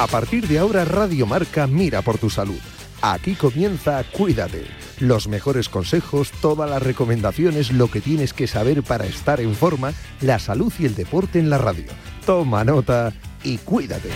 A partir de ahora, Radio Marca mira por tu salud. Aquí comienza Cuídate. Los mejores consejos, todas las recomendaciones, lo que tienes que saber para estar en forma, la salud y el deporte en la radio. Toma nota y cuídate.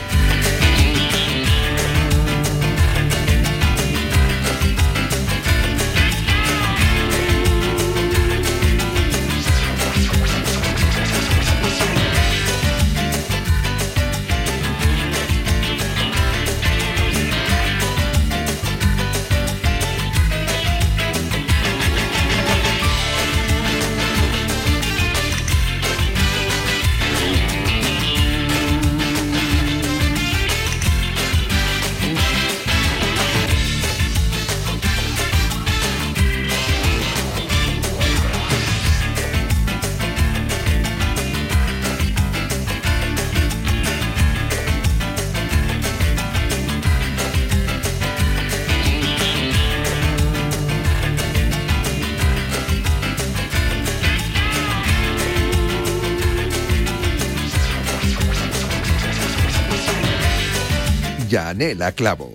Yanela Clavo.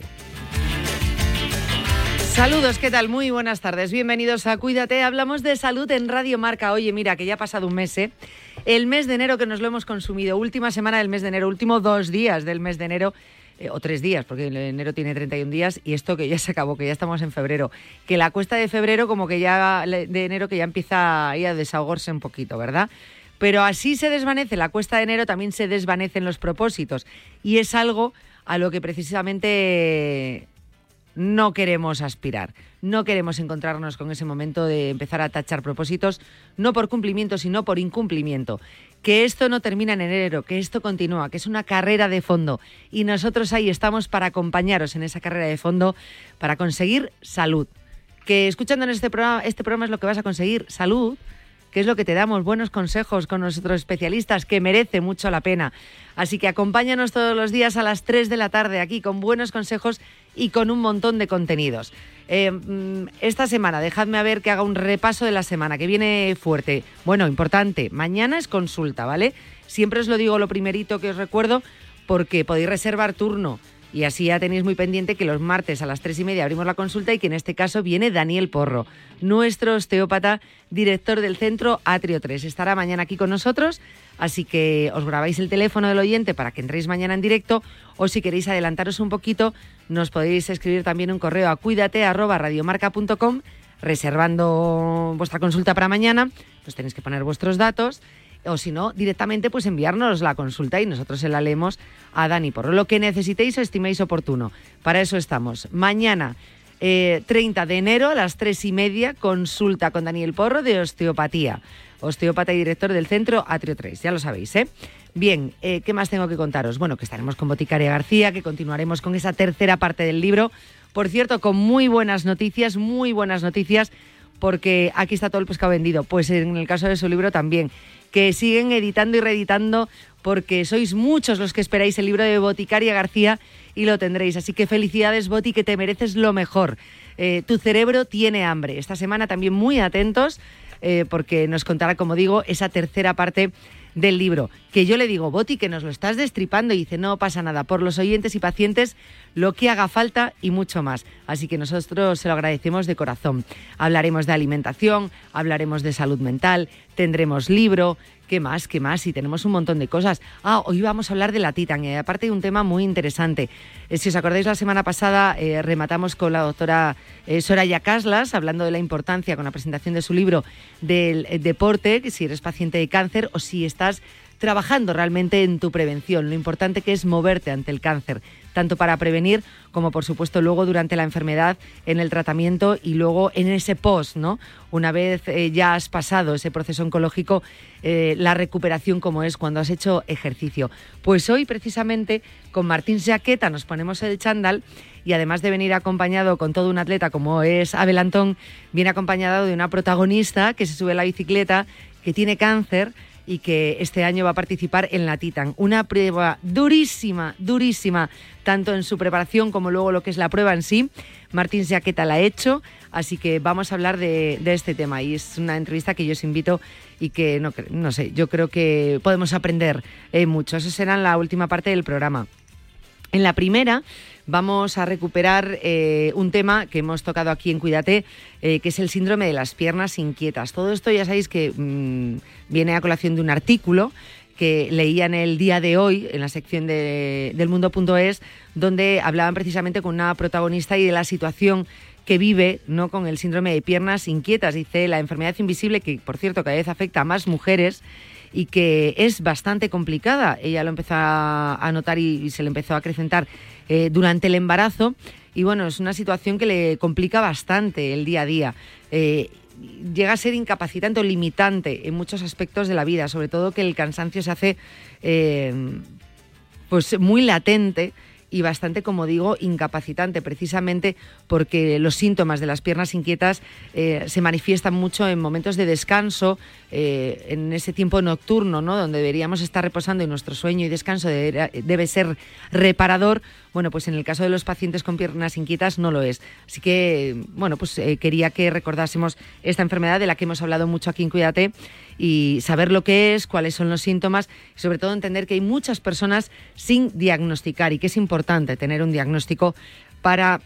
Saludos, ¿qué tal? Muy buenas tardes. Bienvenidos a Cuídate. Hablamos de salud en Radio Marca. Oye, mira, que ya ha pasado un mes, ¿eh? El mes de enero que nos lo hemos consumido. Última semana del mes de enero, últimos 2 días del mes de enero, o 3 días, porque enero tiene 31 días, y esto que ya se acabó, que ya estamos en febrero. Que la cuesta de febrero, como que ya de enero, que ya empieza ahí a desahogarse un poquito, ¿verdad? Pero así se desvanece la cuesta de enero, también se desvanecen los propósitos. Y es algo a lo que precisamente no queremos aspirar. No queremos encontrarnos con ese momento de empezar a tachar propósitos, no por cumplimiento, sino por incumplimiento. Que esto no termina en enero, que esto continúa, que es una carrera de fondo. Y nosotros ahí estamos para acompañaros en esa carrera de fondo, para conseguir salud. Que escuchando en este programa es lo que vas a conseguir, salud, que es lo que te damos, buenos consejos con nuestros especialistas, que merece mucho la pena. Así que acompáñanos todos los días a las 3 de la tarde aquí, con buenos consejos y con un montón de contenidos. Esta semana, dejadme a ver que haga un repaso de la semana, que viene fuerte. Bueno, importante, mañana es consulta, ¿vale? Siempre os lo digo, lo primerito que os recuerdo, porque podéis reservar turno. Y así ya tenéis muy pendiente que los martes a las 3:30 abrimos la consulta y que en este caso viene Daniel Porro, nuestro osteópata, director del Centro Atrio 3. Estará mañana aquí con nosotros, así que os grabáis el teléfono del oyente para que entréis mañana en directo, o si queréis adelantaros un poquito, nos podéis escribir también un correo a cuidate@radiomarca.com reservando vuestra consulta para mañana. Os tenéis que poner vuestros datos. O si no, directamente pues enviarnos la consulta y nosotros se la leemos a Dani Porro. Lo que necesitéis o estiméis oportuno. Para eso estamos. Mañana, 30 de enero, a las 3:30, consulta con Daniel Porro de osteopatía. Osteópata y director del Centro Atrio 3, ya lo sabéis, ¿eh? Bien, ¿qué más tengo que contaros? Bueno, que estaremos con Boticaria García, que continuaremos con esa tercera parte del libro. Por cierto, con muy buenas noticias, porque aquí está todo el pescado vendido. Pues en el caso de su libro también, que siguen editando y reeditando, porque sois muchos los que esperáis el libro de Boticaria García y lo tendréis. Así que felicidades, Boti, que te mereces lo mejor. Tu cerebro tiene hambre. Esta semana también muy atentos, porque nos contará, como digo, esa tercera parte del libro. Que yo le digo, Boti, que nos lo estás destripando, y dice, no pasa nada, por los oyentes y pacientes, lo que haga falta y mucho más. Así que nosotros se lo agradecemos de corazón. Hablaremos de alimentación, hablaremos de salud mental, tendremos libro, ¿qué más? Y tenemos un montón de cosas. Hoy vamos a hablar de la Titan, y aparte de un tema muy interesante. Si os acordáis, la semana pasada rematamos con la doctora Soraya Caslas, hablando de la importancia, con la presentación de su libro, del deporte, que si eres paciente de cáncer o si estás trabajando realmente en tu prevención, lo importante que es moverte ante el cáncer, tanto para prevenir como, por supuesto, luego durante la enfermedad, en el tratamiento y luego en ese post, ¿no? Una vez ya has pasado ese proceso oncológico, la recuperación, como es cuando has hecho ejercicio. Pues hoy, precisamente, con Martín Saqueta nos ponemos el chándal, y además de venir acompañado con todo un atleta como es Abel Antón, viene acompañado de una protagonista que se sube a la bicicleta, que tiene cáncer, y que este año va a participar en la Titan. Una prueba durísima, tanto en su preparación como luego lo que es la prueba en sí. Martín Saqueta la ha hecho, así que vamos a hablar de este tema. Y es una entrevista que yo os invito y que, no sé, yo creo que podemos aprender mucho. Esa será la última parte del programa. En la primera vamos a recuperar un tema que hemos tocado aquí en Cuídate, que es el síndrome de las piernas inquietas. Todo esto ya sabéis que viene a colación de un artículo que leía en el día de hoy, en la sección del mundo.es, donde hablaban precisamente con una protagonista y de la situación que vive, ¿no?, con el síndrome de piernas inquietas. Dice, la enfermedad invisible, que por cierto cada vez afecta a más mujeres y que es bastante complicada. Ella lo empezó a notar y se le empezó a acrecentar durante el embarazo. Y bueno, es una situación que le complica bastante el día a día. Llega a ser incapacitante o limitante en muchos aspectos de la vida, sobre todo que el cansancio se hace pues muy latente y bastante, como digo, incapacitante, precisamente porque los síntomas de las piernas inquietas se manifiestan mucho en momentos de descanso, en ese tiempo nocturno, ¿no?, donde deberíamos estar reposando y nuestro sueño y descanso debe ser reparador. Bueno, pues en el caso de los pacientes con piernas inquietas no lo es. Así que, bueno, pues quería que recordásemos esta enfermedad de la que hemos hablado mucho aquí en Cuídate y saber lo que es, cuáles son los síntomas y sobre todo entender que hay muchas personas sin diagnosticar y que es importante tener un diagnóstico para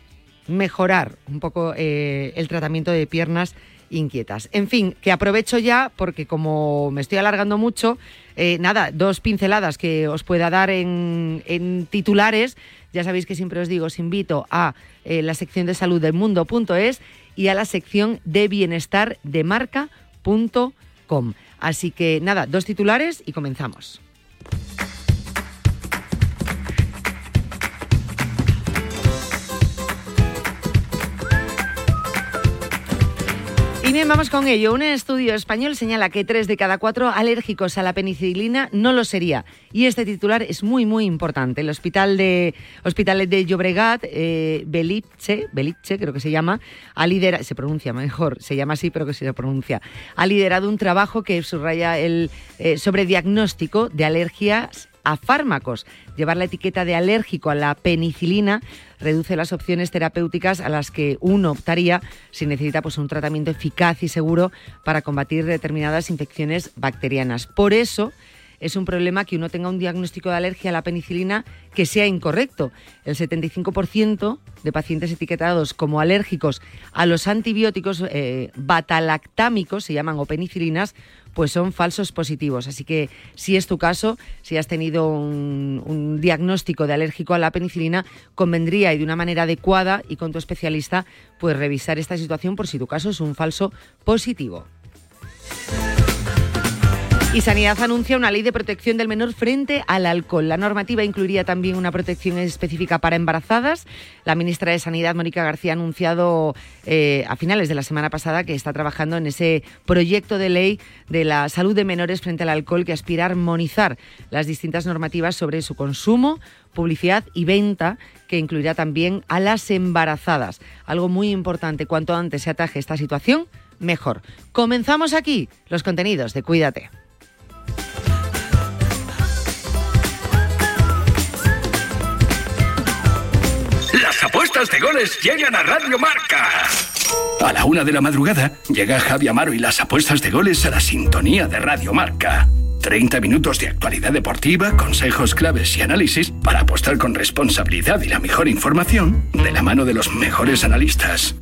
mejorar un poco el tratamiento de piernas inquietas. En fin, que aprovecho ya, porque como me estoy alargando mucho, nada, dos pinceladas que os pueda dar en titulares. Ya sabéis que siempre os digo, os invito a la sección de salud del mundo.es y a la sección de bienestar de marca.com. Así que nada, dos titulares y comenzamos. Y bien, vamos con ello. Un estudio español señala que 3 de cada 4 alérgicos a la penicilina no lo sería. Y este titular es muy, muy importante. El Hospital de Hospitalet de Llobregat, Belipche, creo que se llama, ha liderado un trabajo que subraya el sobrediagnóstico de alergias a fármacos. Llevar la etiqueta de alérgico a la penicilina reduce las opciones terapéuticas a las que uno optaría si necesita pues un tratamiento eficaz y seguro para combatir determinadas infecciones bacterianas. Por eso es un problema que uno tenga un diagnóstico de alergia a la penicilina que sea incorrecto. El 75% de pacientes etiquetados como alérgicos a los antibióticos batalactámicos, se llaman, o penicilinas, pues son falsos positivos. Así que si es tu caso, si has tenido un diagnóstico de alérgico a la penicilina, convendría, y de una manera adecuada y con tu especialista, pues revisar esta situación por si tu caso es un falso positivo. Y Sanidad anuncia una ley de protección del menor frente al alcohol. La normativa incluiría también una protección específica para embarazadas. La ministra de Sanidad, Mónica García, ha anunciado a finales de la semana pasada que está trabajando en ese proyecto de ley de la salud de menores frente al alcohol que aspira a armonizar las distintas normativas sobre su consumo, publicidad y venta, que incluirá también a las embarazadas. Algo muy importante, cuanto antes se ataje esta situación, mejor. Comenzamos aquí los contenidos de Cuídate. Las apuestas de goles llegan a Radio Marca. A la 1:00 a.m. llega Javi Amaro y las apuestas de goles a la sintonía de Radio Marca. 30 minutos de actualidad deportiva, consejos claves y análisis para apostar con responsabilidad y la mejor información de la mano de los mejores analistas.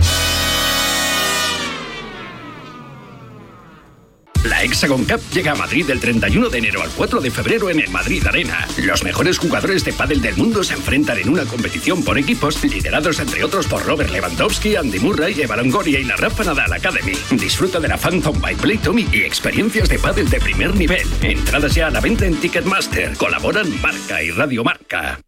La Hexagon Cup llega a Madrid del 31 de enero al 4 de febrero en el Madrid Arena. Los mejores jugadores de pádel del mundo se enfrentan en una competición por equipos liderados entre otros por Robert Lewandowski, Andy Murray, Eva Longoria y la Rafa Nadal Academy. Disfruta de la Fan Zone by Playtomy y experiencias de pádel de primer nivel. Entradas ya a la venta en Ticketmaster. Colaboran Marca y Radio Marca.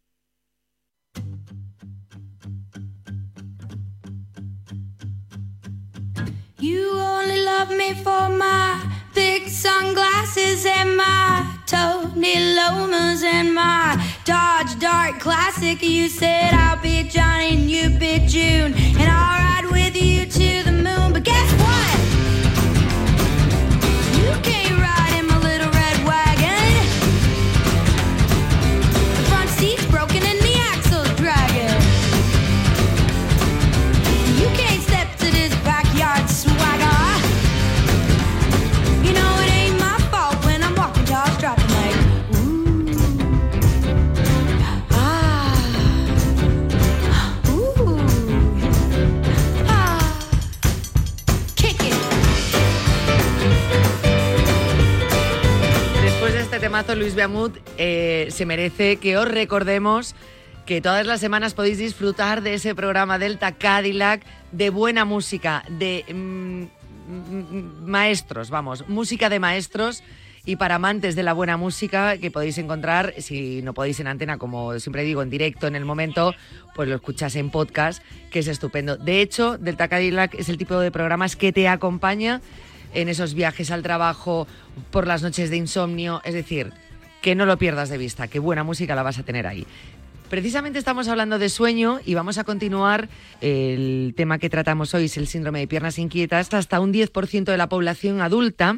You only love me for my big sunglasses and my Tony Lomas and my Dodge Dart Classic. You said I'll be Johnny and you be June, and I'll ride with you to the moon. But guess what? You can't ride in my little red wagon. The front seat's broken and the axle's dragging. You can't step to this backyard swagger. Dropping like, ooh, ah, este temazo, Luis Beamut, se merece que os recordemos que todas las semanas podéis disfrutar de ese programa Delta Cadillac, de buena música, de maestros, vamos, música de maestros. Y para amantes de la buena música, que podéis encontrar, si no podéis en antena, como siempre digo, en directo, en el momento, pues lo escuchas en podcast, que es estupendo. De hecho, Delta Cadillac es el tipo de programas que te acompaña en esos viajes al trabajo, por las noches de insomnio. Es decir, que no lo pierdas de vista, que buena música la vas a tener ahí. Precisamente estamos hablando de sueño y vamos a continuar. El tema que tratamos hoy es el síndrome de piernas inquietas. Hasta un 10% de la población adulta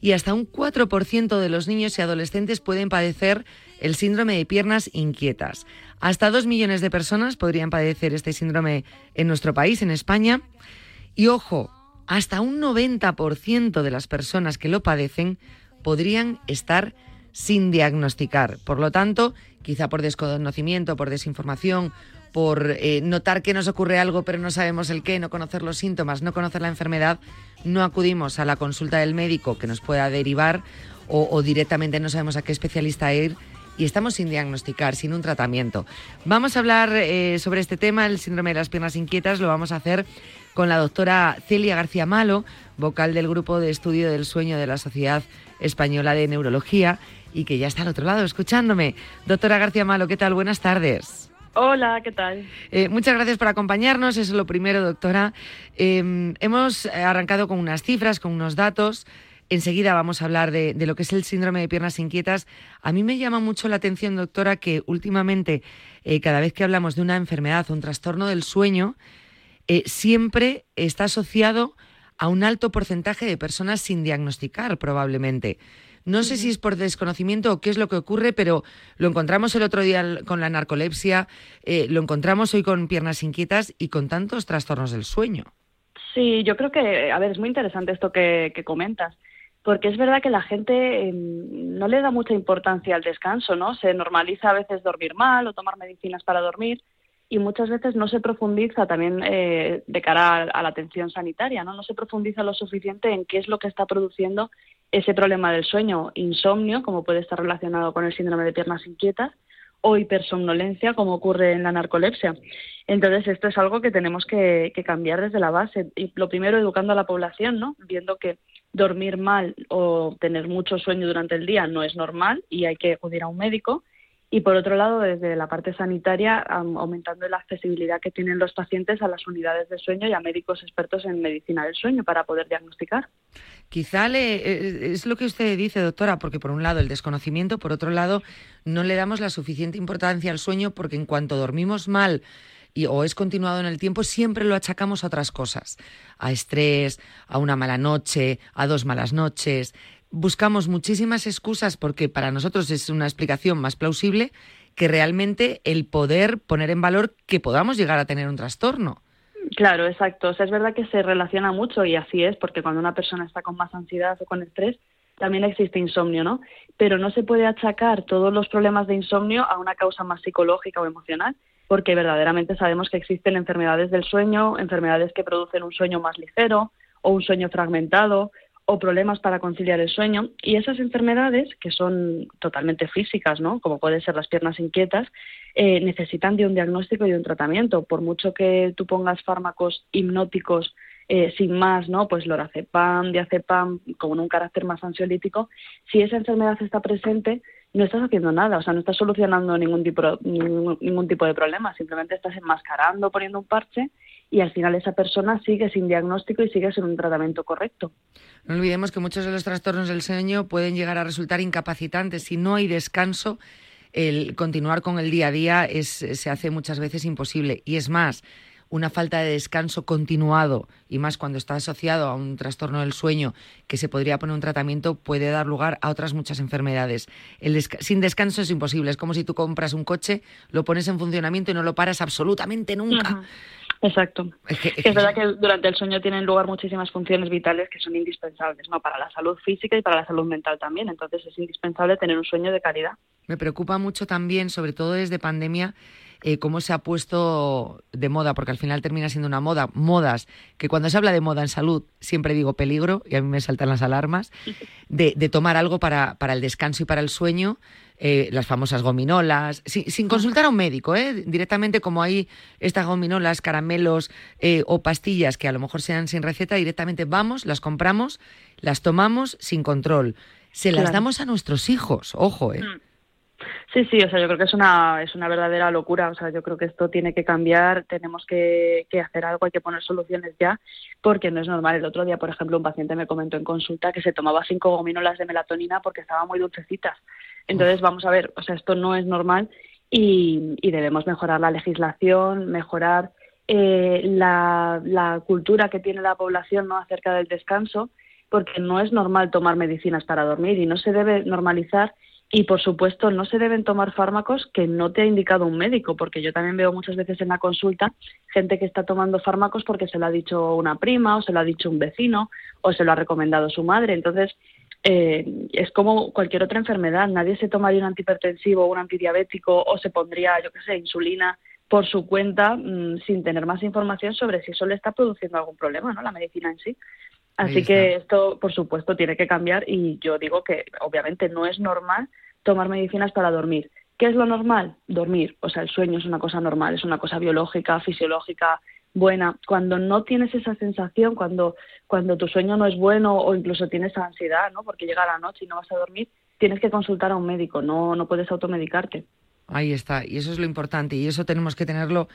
y hasta un 4% de los niños y adolescentes pueden padecer el síndrome de piernas inquietas. Hasta 2 millones de personas podrían padecer este síndrome en nuestro país, en España. Y ojo, hasta un 90% de las personas que lo padecen podrían estar sin diagnosticar. Por lo tanto, quizá por desconocimiento, por desinformación, por notar que nos ocurre algo pero no sabemos el qué, no conocer los síntomas, no conocer la enfermedad, no acudimos a la consulta del médico que nos pueda derivar o directamente no sabemos a qué especialista ir y estamos sin diagnosticar, sin un tratamiento. Vamos a hablar sobre este tema, el síndrome de las piernas inquietas, lo vamos a hacer con la doctora Celia García Malo, vocal del Grupo de Estudio del Sueño de la Sociedad Española de Neurología y que ya está al otro lado escuchándome. Doctora García Malo, ¿qué tal? Buenas tardes. Hola, ¿qué tal? Muchas gracias por acompañarnos, eso es lo primero, doctora. Hemos arrancado con unas cifras, con unos datos. Enseguida vamos a hablar de lo que es el síndrome de piernas inquietas. A mí me llama mucho la atención, doctora, que últimamente cada vez que hablamos de una enfermedad o un trastorno del sueño, siempre está asociado a un alto porcentaje de personas sin diagnosticar, probablemente. No sé si es por desconocimiento o qué es lo que ocurre, pero lo encontramos el otro día con la narcolepsia, lo encontramos hoy con piernas inquietas y con tantos trastornos del sueño. Sí, yo creo que, a ver, es muy interesante esto que comentas, porque es verdad que la gente no le da mucha importancia al descanso, ¿no? Se normaliza a veces dormir mal o tomar medicinas para dormir y muchas veces no se profundiza también de cara a la atención sanitaria, ¿no? No se profundiza lo suficiente en qué es lo que está produciendo ese problema del sueño, insomnio, como puede estar relacionado con el síndrome de piernas inquietas, o hipersomnolencia, como ocurre en la narcolepsia. Entonces, esto es algo que tenemos que cambiar desde la base. Y lo primero, educando a la población, ¿no? Viendo que dormir mal o tener mucho sueño durante el día no es normal y hay que acudir a un médico. Y, por otro lado, desde la parte sanitaria, aumentando la accesibilidad que tienen los pacientes a las unidades de sueño y a médicos expertos en medicina del sueño para poder diagnosticar. Quizá es lo que usted dice, doctora, porque por un lado el desconocimiento, por otro lado no le damos la suficiente importancia al sueño porque en cuanto dormimos mal o es continuado en el tiempo, siempre lo achacamos a otras cosas, a estrés, a una mala noche, a 2 malas noches. Buscamos muchísimas excusas porque para nosotros es una explicación más plausible que realmente el poder poner en valor que podamos llegar a tener un trastorno. Claro, exacto. O sea, es verdad que se relaciona mucho y así es, porque cuando una persona está con más ansiedad o con estrés, también existe insomnio, ¿no? Pero no se puede achacar todos los problemas de insomnio a una causa más psicológica o emocional, porque verdaderamente sabemos que existen enfermedades del sueño, enfermedades que producen un sueño más ligero o un sueño fragmentado, o problemas para conciliar el sueño, y esas enfermedades, que son totalmente físicas, ¿no? Como pueden ser las piernas inquietas, necesitan de un diagnóstico y de un tratamiento. Por mucho que tú pongas fármacos hipnóticos sin más, ¿no? Pues lorazepam, diazepam, con un carácter más ansiolítico, si esa enfermedad está presente, no estás haciendo nada, o sea, no estás solucionando ningún tipo de problema, simplemente estás enmascarando, poniendo un parche, y al final esa persona sigue sin diagnóstico y sigue sin un tratamiento correcto. No olvidemos que muchos de los trastornos del sueño pueden llegar a resultar incapacitantes. Si no hay descanso, el continuar con el día a día se hace muchas veces imposible. Y es más, una falta de descanso continuado, y más cuando está asociado a un trastorno del sueño que se podría poner un tratamiento, puede dar lugar a otras muchas enfermedades. Sin descanso es imposible. Es como si tú compras un coche, lo pones en funcionamiento y no lo paras absolutamente nunca. Ajá. Exacto. Es verdad que durante el sueño tienen lugar muchísimas funciones vitales que son indispensables, ¿no? Para la salud física y para la salud mental también. Entonces es indispensable tener un sueño de calidad. Me preocupa mucho también, sobre todo desde pandemia, cómo se ha puesto de moda, porque al final termina siendo una moda, modas, que cuando se habla de moda en salud siempre digo peligro, y a mí me saltan las alarmas, de tomar algo para el descanso y para el sueño, las famosas gominolas, sin consultar a un médico, directamente, como hay estas gominolas, caramelos o pastillas que a lo mejor sean sin receta, directamente vamos, las compramos, las tomamos sin control. Se las damos a nuestros hijos, ojo, Sí, o sea, yo creo que es una verdadera locura, o sea, yo creo que esto tiene que cambiar, tenemos que hacer algo, hay que poner soluciones ya, porque no es normal. El otro día, por ejemplo, un paciente me comentó en consulta que se tomaba 5 gominolas de melatonina porque estaban muy dulcecitas. Entonces, vamos a ver, o sea, esto no es normal y debemos mejorar la legislación, mejorar la cultura que tiene la población, ¿no?, acerca del descanso, porque no es normal tomar medicinas para dormir y no se debe normalizar. Y, por supuesto, no se deben tomar fármacos que no te ha indicado un médico, porque yo también veo muchas veces en la consulta gente que está tomando fármacos porque se lo ha dicho una prima o se lo ha dicho un vecino o se lo ha recomendado su madre. Entonces, es como cualquier otra enfermedad. Nadie se tomaría un antihipertensivo o un antidiabético o se pondría, yo qué sé, insulina por su cuenta sin tener más información sobre si eso le está produciendo algún problema, ¿no?, la medicina en sí. Así que esto, por supuesto, tiene que cambiar y yo digo que, obviamente, no es normal tomar medicinas para dormir. ¿Qué es lo normal? Dormir. O sea, el sueño es una cosa normal, es una cosa biológica, fisiológica, buena. Cuando no tienes esa sensación, cuando tu sueño no es bueno o incluso tienes ansiedad, ¿no?, porque llega la noche y no vas a dormir, tienes que consultar a un médico, no puedes automedicarte. Ahí está, y eso es lo importante, y eso tenemos que tenerlo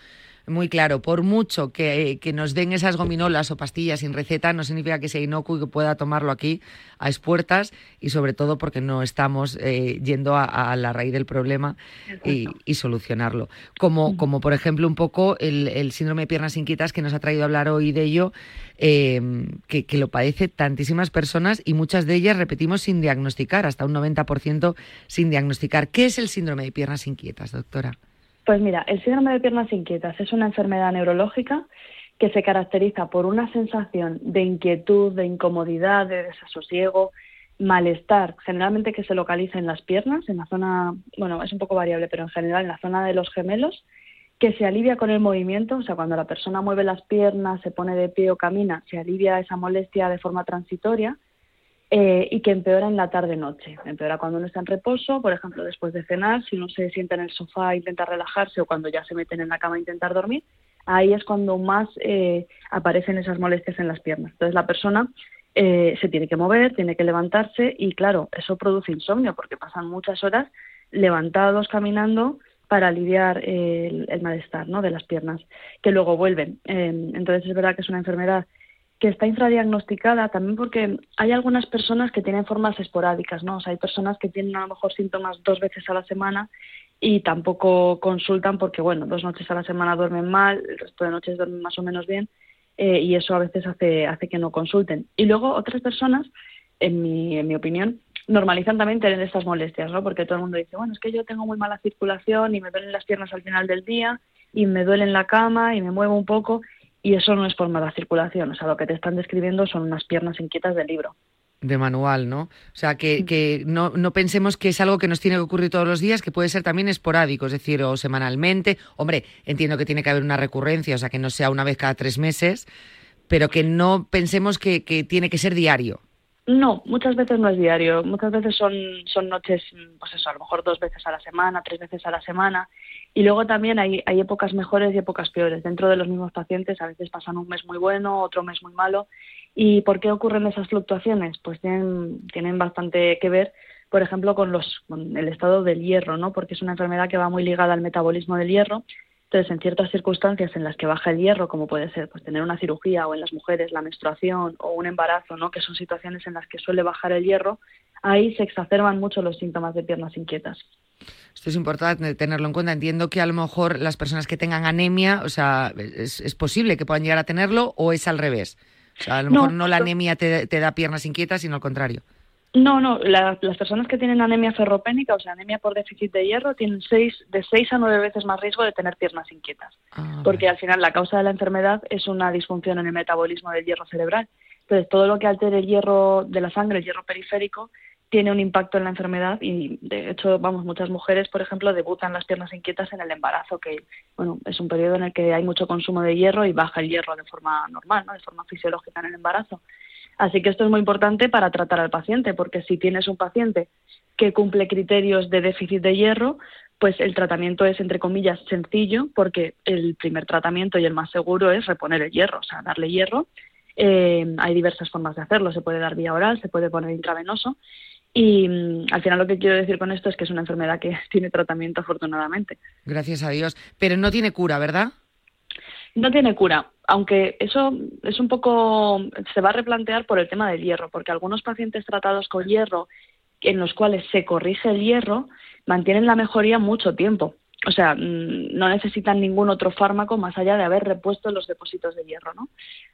muy claro. Por mucho que nos den esas gominolas o pastillas sin receta, no significa que sea inocuo y que pueda tomarlo aquí a expuertas, y sobre todo porque no estamos yendo a la raíz del problema y solucionarlo. Como por ejemplo, un poco el síndrome de piernas inquietas, que nos ha traído a hablar hoy de ello, que lo padece tantísimas personas y muchas de ellas, repetimos, sin diagnosticar, hasta un 90% sin diagnosticar. ¿Qué es el síndrome de piernas inquietas, doctora? Pues mira, el síndrome de piernas inquietas es una enfermedad neurológica que se caracteriza por una sensación de inquietud, de incomodidad, de desasosiego, malestar, generalmente que se localiza en las piernas, en la zona, bueno, es un poco variable, pero en general en la zona de los gemelos, que se alivia con el movimiento. O sea, cuando la persona mueve las piernas, se pone de pie o camina, se alivia esa molestia de forma transitoria y que empeora en la tarde-noche. Empeora cuando uno está en reposo, por ejemplo, después de cenar, si uno se sienta en el sofá e intenta relajarse, o cuando ya se meten en la cama a intentar dormir, ahí es cuando más aparecen esas molestias en las piernas. Entonces la persona se tiene que mover, tiene que levantarse y, claro, eso produce insomnio porque pasan muchas horas levantados, caminando, para aliviar el malestar, ¿no?, de las piernas, que luego vuelven. Entonces es verdad que es una enfermedad que está infradiagnosticada también, porque hay algunas personas que tienen formas esporádicas, ¿no? O sea, hay personas que tienen a lo mejor síntomas 2 veces a la semana y tampoco consultan porque, bueno, 2 noches a la semana duermen mal, el resto de noches duermen más o menos bien y eso a veces hace que no consulten. Y luego otras personas, en mi opinión, normalizan también tener estas molestias, ¿no? Porque todo el mundo dice, bueno, es que yo tengo muy mala circulación y me duelen las piernas al final del día y me duele en la cama y me muevo un poco, y eso no es por mala circulación. O sea, lo que te están describiendo son unas piernas inquietas de libro. De manual, ¿no? O sea, que no pensemos que es algo que nos tiene que ocurrir todos los días, que puede ser también esporádico, es decir, o semanalmente. Hombre, entiendo que tiene que haber una recurrencia, o sea, que no sea una vez cada 3 meses, pero que no pensemos que tiene que ser diario. No, muchas veces no es diario, muchas veces son noches, pues eso, a lo mejor 2 veces a la semana, 3 veces a la semana, y luego también hay épocas mejores y épocas peores. Dentro de los mismos pacientes a veces pasan un mes muy bueno, otro mes muy malo. ¿Y por qué ocurren esas fluctuaciones? Pues tienen bastante que ver, por ejemplo, con el estado del hierro, ¿no? Porque es una enfermedad que va muy ligada al metabolismo del hierro. Entonces, en ciertas circunstancias en las que baja el hierro, como puede ser pues tener una cirugía o en las mujeres la menstruación o un embarazo, ¿no?, que son situaciones en las que suele bajar el hierro, ahí se exacerban mucho los síntomas de piernas inquietas. Esto es importante tenerlo en cuenta. Entiendo que a lo mejor las personas que tengan anemia, o sea, ¿es posible que puedan llegar a tenerlo o es al revés? O sea, a lo mejor no la anemia te da piernas inquietas, sino al contrario. No, las personas que tienen anemia ferropénica, o sea, anemia por déficit de hierro, tienen de 6 a 9 veces más riesgo de tener piernas inquietas, porque al final la causa de la enfermedad es una disfunción en el metabolismo del hierro cerebral. Entonces, todo lo que altere el hierro de la sangre, el hierro periférico, tiene un impacto en la enfermedad y, de hecho, vamos, muchas mujeres, por ejemplo, debutan las piernas inquietas en el embarazo, que, bueno, es un periodo en el que hay mucho consumo de hierro y baja el hierro de forma normal, ¿no?, de forma fisiológica en el embarazo. Así que esto es muy importante para tratar al paciente, porque si tienes un paciente que cumple criterios de déficit de hierro, pues el tratamiento es, entre comillas, sencillo, porque el primer tratamiento y el más seguro es reponer el hierro, o sea, darle hierro. Hay diversas formas de hacerlo, se puede dar vía oral, se puede poner intravenoso. Y al final lo que quiero decir con esto es que es una enfermedad que tiene tratamiento, afortunadamente. Gracias a Dios. Pero no tiene cura, ¿verdad? No tiene cura, aunque eso es un poco... se va a replantear por el tema del hierro, porque algunos pacientes tratados con hierro, en los cuales se corrige el hierro, mantienen la mejoría mucho tiempo. O sea, no necesitan ningún otro fármaco más allá de haber repuesto los depósitos de hierro, ¿no?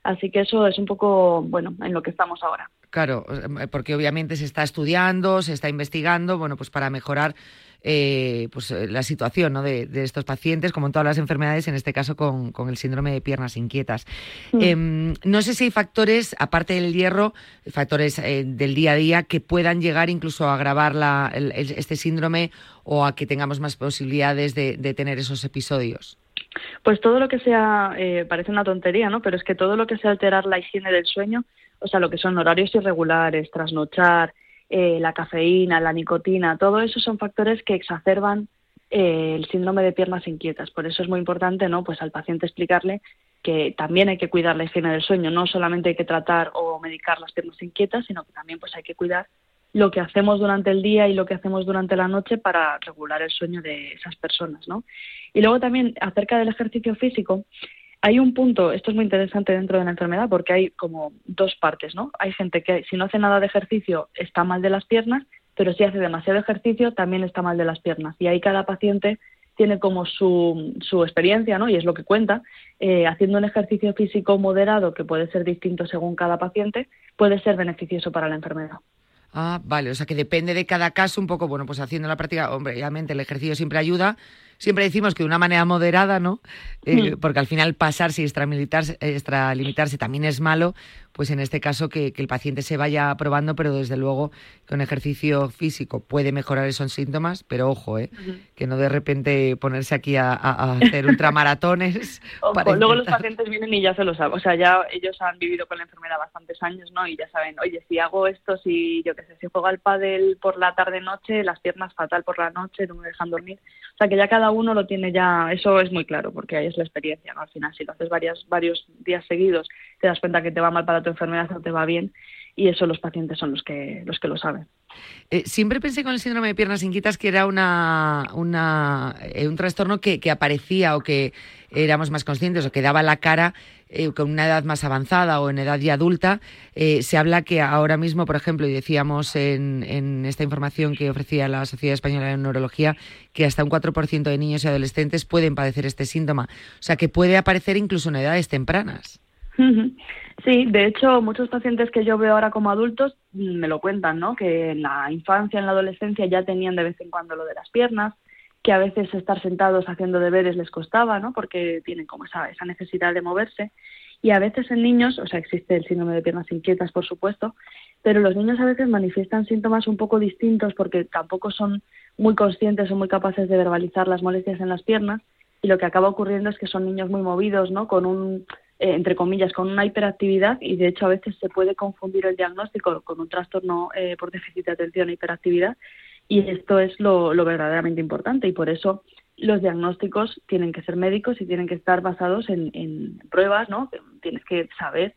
Así que eso es un poco, bueno, en lo que estamos ahora. Claro, porque obviamente se está estudiando, se está investigando, bueno, pues para mejorar pues la situación, ¿no?, de estos pacientes, como en todas las enfermedades, en este caso con el síndrome de piernas inquietas. Sí. No sé si hay factores, aparte del hierro, factores del día a día que puedan llegar incluso a agravar este síndrome o a que tengamos más posibilidades de tener esos episodios. Pues todo lo que sea, parece una tontería, ¿no?, pero es que todo lo que sea alterar la higiene del sueño, o sea, lo que son horarios irregulares, trasnochar, la cafeína, la nicotina, todo eso son factores que exacerban el síndrome de piernas inquietas. Por eso es muy importante, ¿no?, pues al paciente explicarle que también hay que cuidar la higiene del sueño. No solamente hay que tratar o medicar las piernas inquietas, sino que también pues hay que cuidar lo que hacemos durante el día y lo que hacemos durante la noche para regular el sueño de esas personas, ¿no? Y luego también, acerca del ejercicio físico, hay un punto, esto es muy interesante dentro de la enfermedad, porque hay como dos partes, ¿no? Hay gente que si no hace nada de ejercicio está mal de las piernas, pero si hace demasiado ejercicio también está mal de las piernas. Y ahí cada paciente tiene como su experiencia, ¿no?, y es lo que cuenta. Haciendo un ejercicio físico moderado, que puede ser distinto según cada paciente, puede ser beneficioso para la enfermedad. Ah, vale, o sea que depende de cada caso un poco, bueno, pues haciendo la práctica, hombre, obviamente el ejercicio siempre ayuda, siempre decimos que de una manera moderada, ¿no? Porque al final pasarse y extralimitarse también es malo, pues en este caso que el paciente se vaya probando, pero desde luego con ejercicio físico puede mejorar esos síntomas, pero ojo, que no de repente ponerse aquí a hacer ultramaratones. Ojo, para luego los pacientes vienen y ya se lo saben, o sea, ya ellos han vivido con la enfermedad bastantes años, ¿no? Y ya saben, oye, si hago esto, si yo qué sé, si juego al pádel por la tarde-noche, las piernas fatal por la noche, no me dejan dormir, o sea que ya cada uno lo tiene ya, eso es muy claro, porque ahí es la experiencia, ¿no? Al final, si lo haces varios días seguidos, te das cuenta que te va mal para tu enfermedad o te va bien, y eso los pacientes son los que lo saben. Siempre pensé con el síndrome de piernas inquietas que era un trastorno que aparecía o que éramos más conscientes o que daba la cara con una edad más avanzada o en edad ya adulta. Se habla que ahora mismo, por ejemplo, y decíamos en esta información que ofrecía la Sociedad Española de Neurología, que hasta un 4% de niños y adolescentes pueden padecer este síntoma. O sea, que puede aparecer incluso en edades tempranas. Sí, de hecho, muchos pacientes que yo veo ahora como adultos me lo cuentan, ¿no? Que en la infancia, en la adolescencia ya tenían de vez en cuando lo de las piernas, que a veces estar sentados haciendo deberes les costaba, ¿no? Porque tienen como esa necesidad de moverse. Y a veces en niños, o sea, existe el síndrome de piernas inquietas, por supuesto, pero los niños a veces manifiestan síntomas un poco distintos porque tampoco son muy conscientes o muy capaces de verbalizar las molestias en las piernas. Y lo que acaba ocurriendo es que son niños muy movidos, ¿no? Con un... entre comillas, con una hiperactividad, y de hecho a veces se puede confundir el diagnóstico con un trastorno por déficit de atención e hiperactividad, y esto es lo verdaderamente importante, y por eso los diagnósticos tienen que ser médicos y tienen que estar basados en pruebas, ¿no? Tienes que saber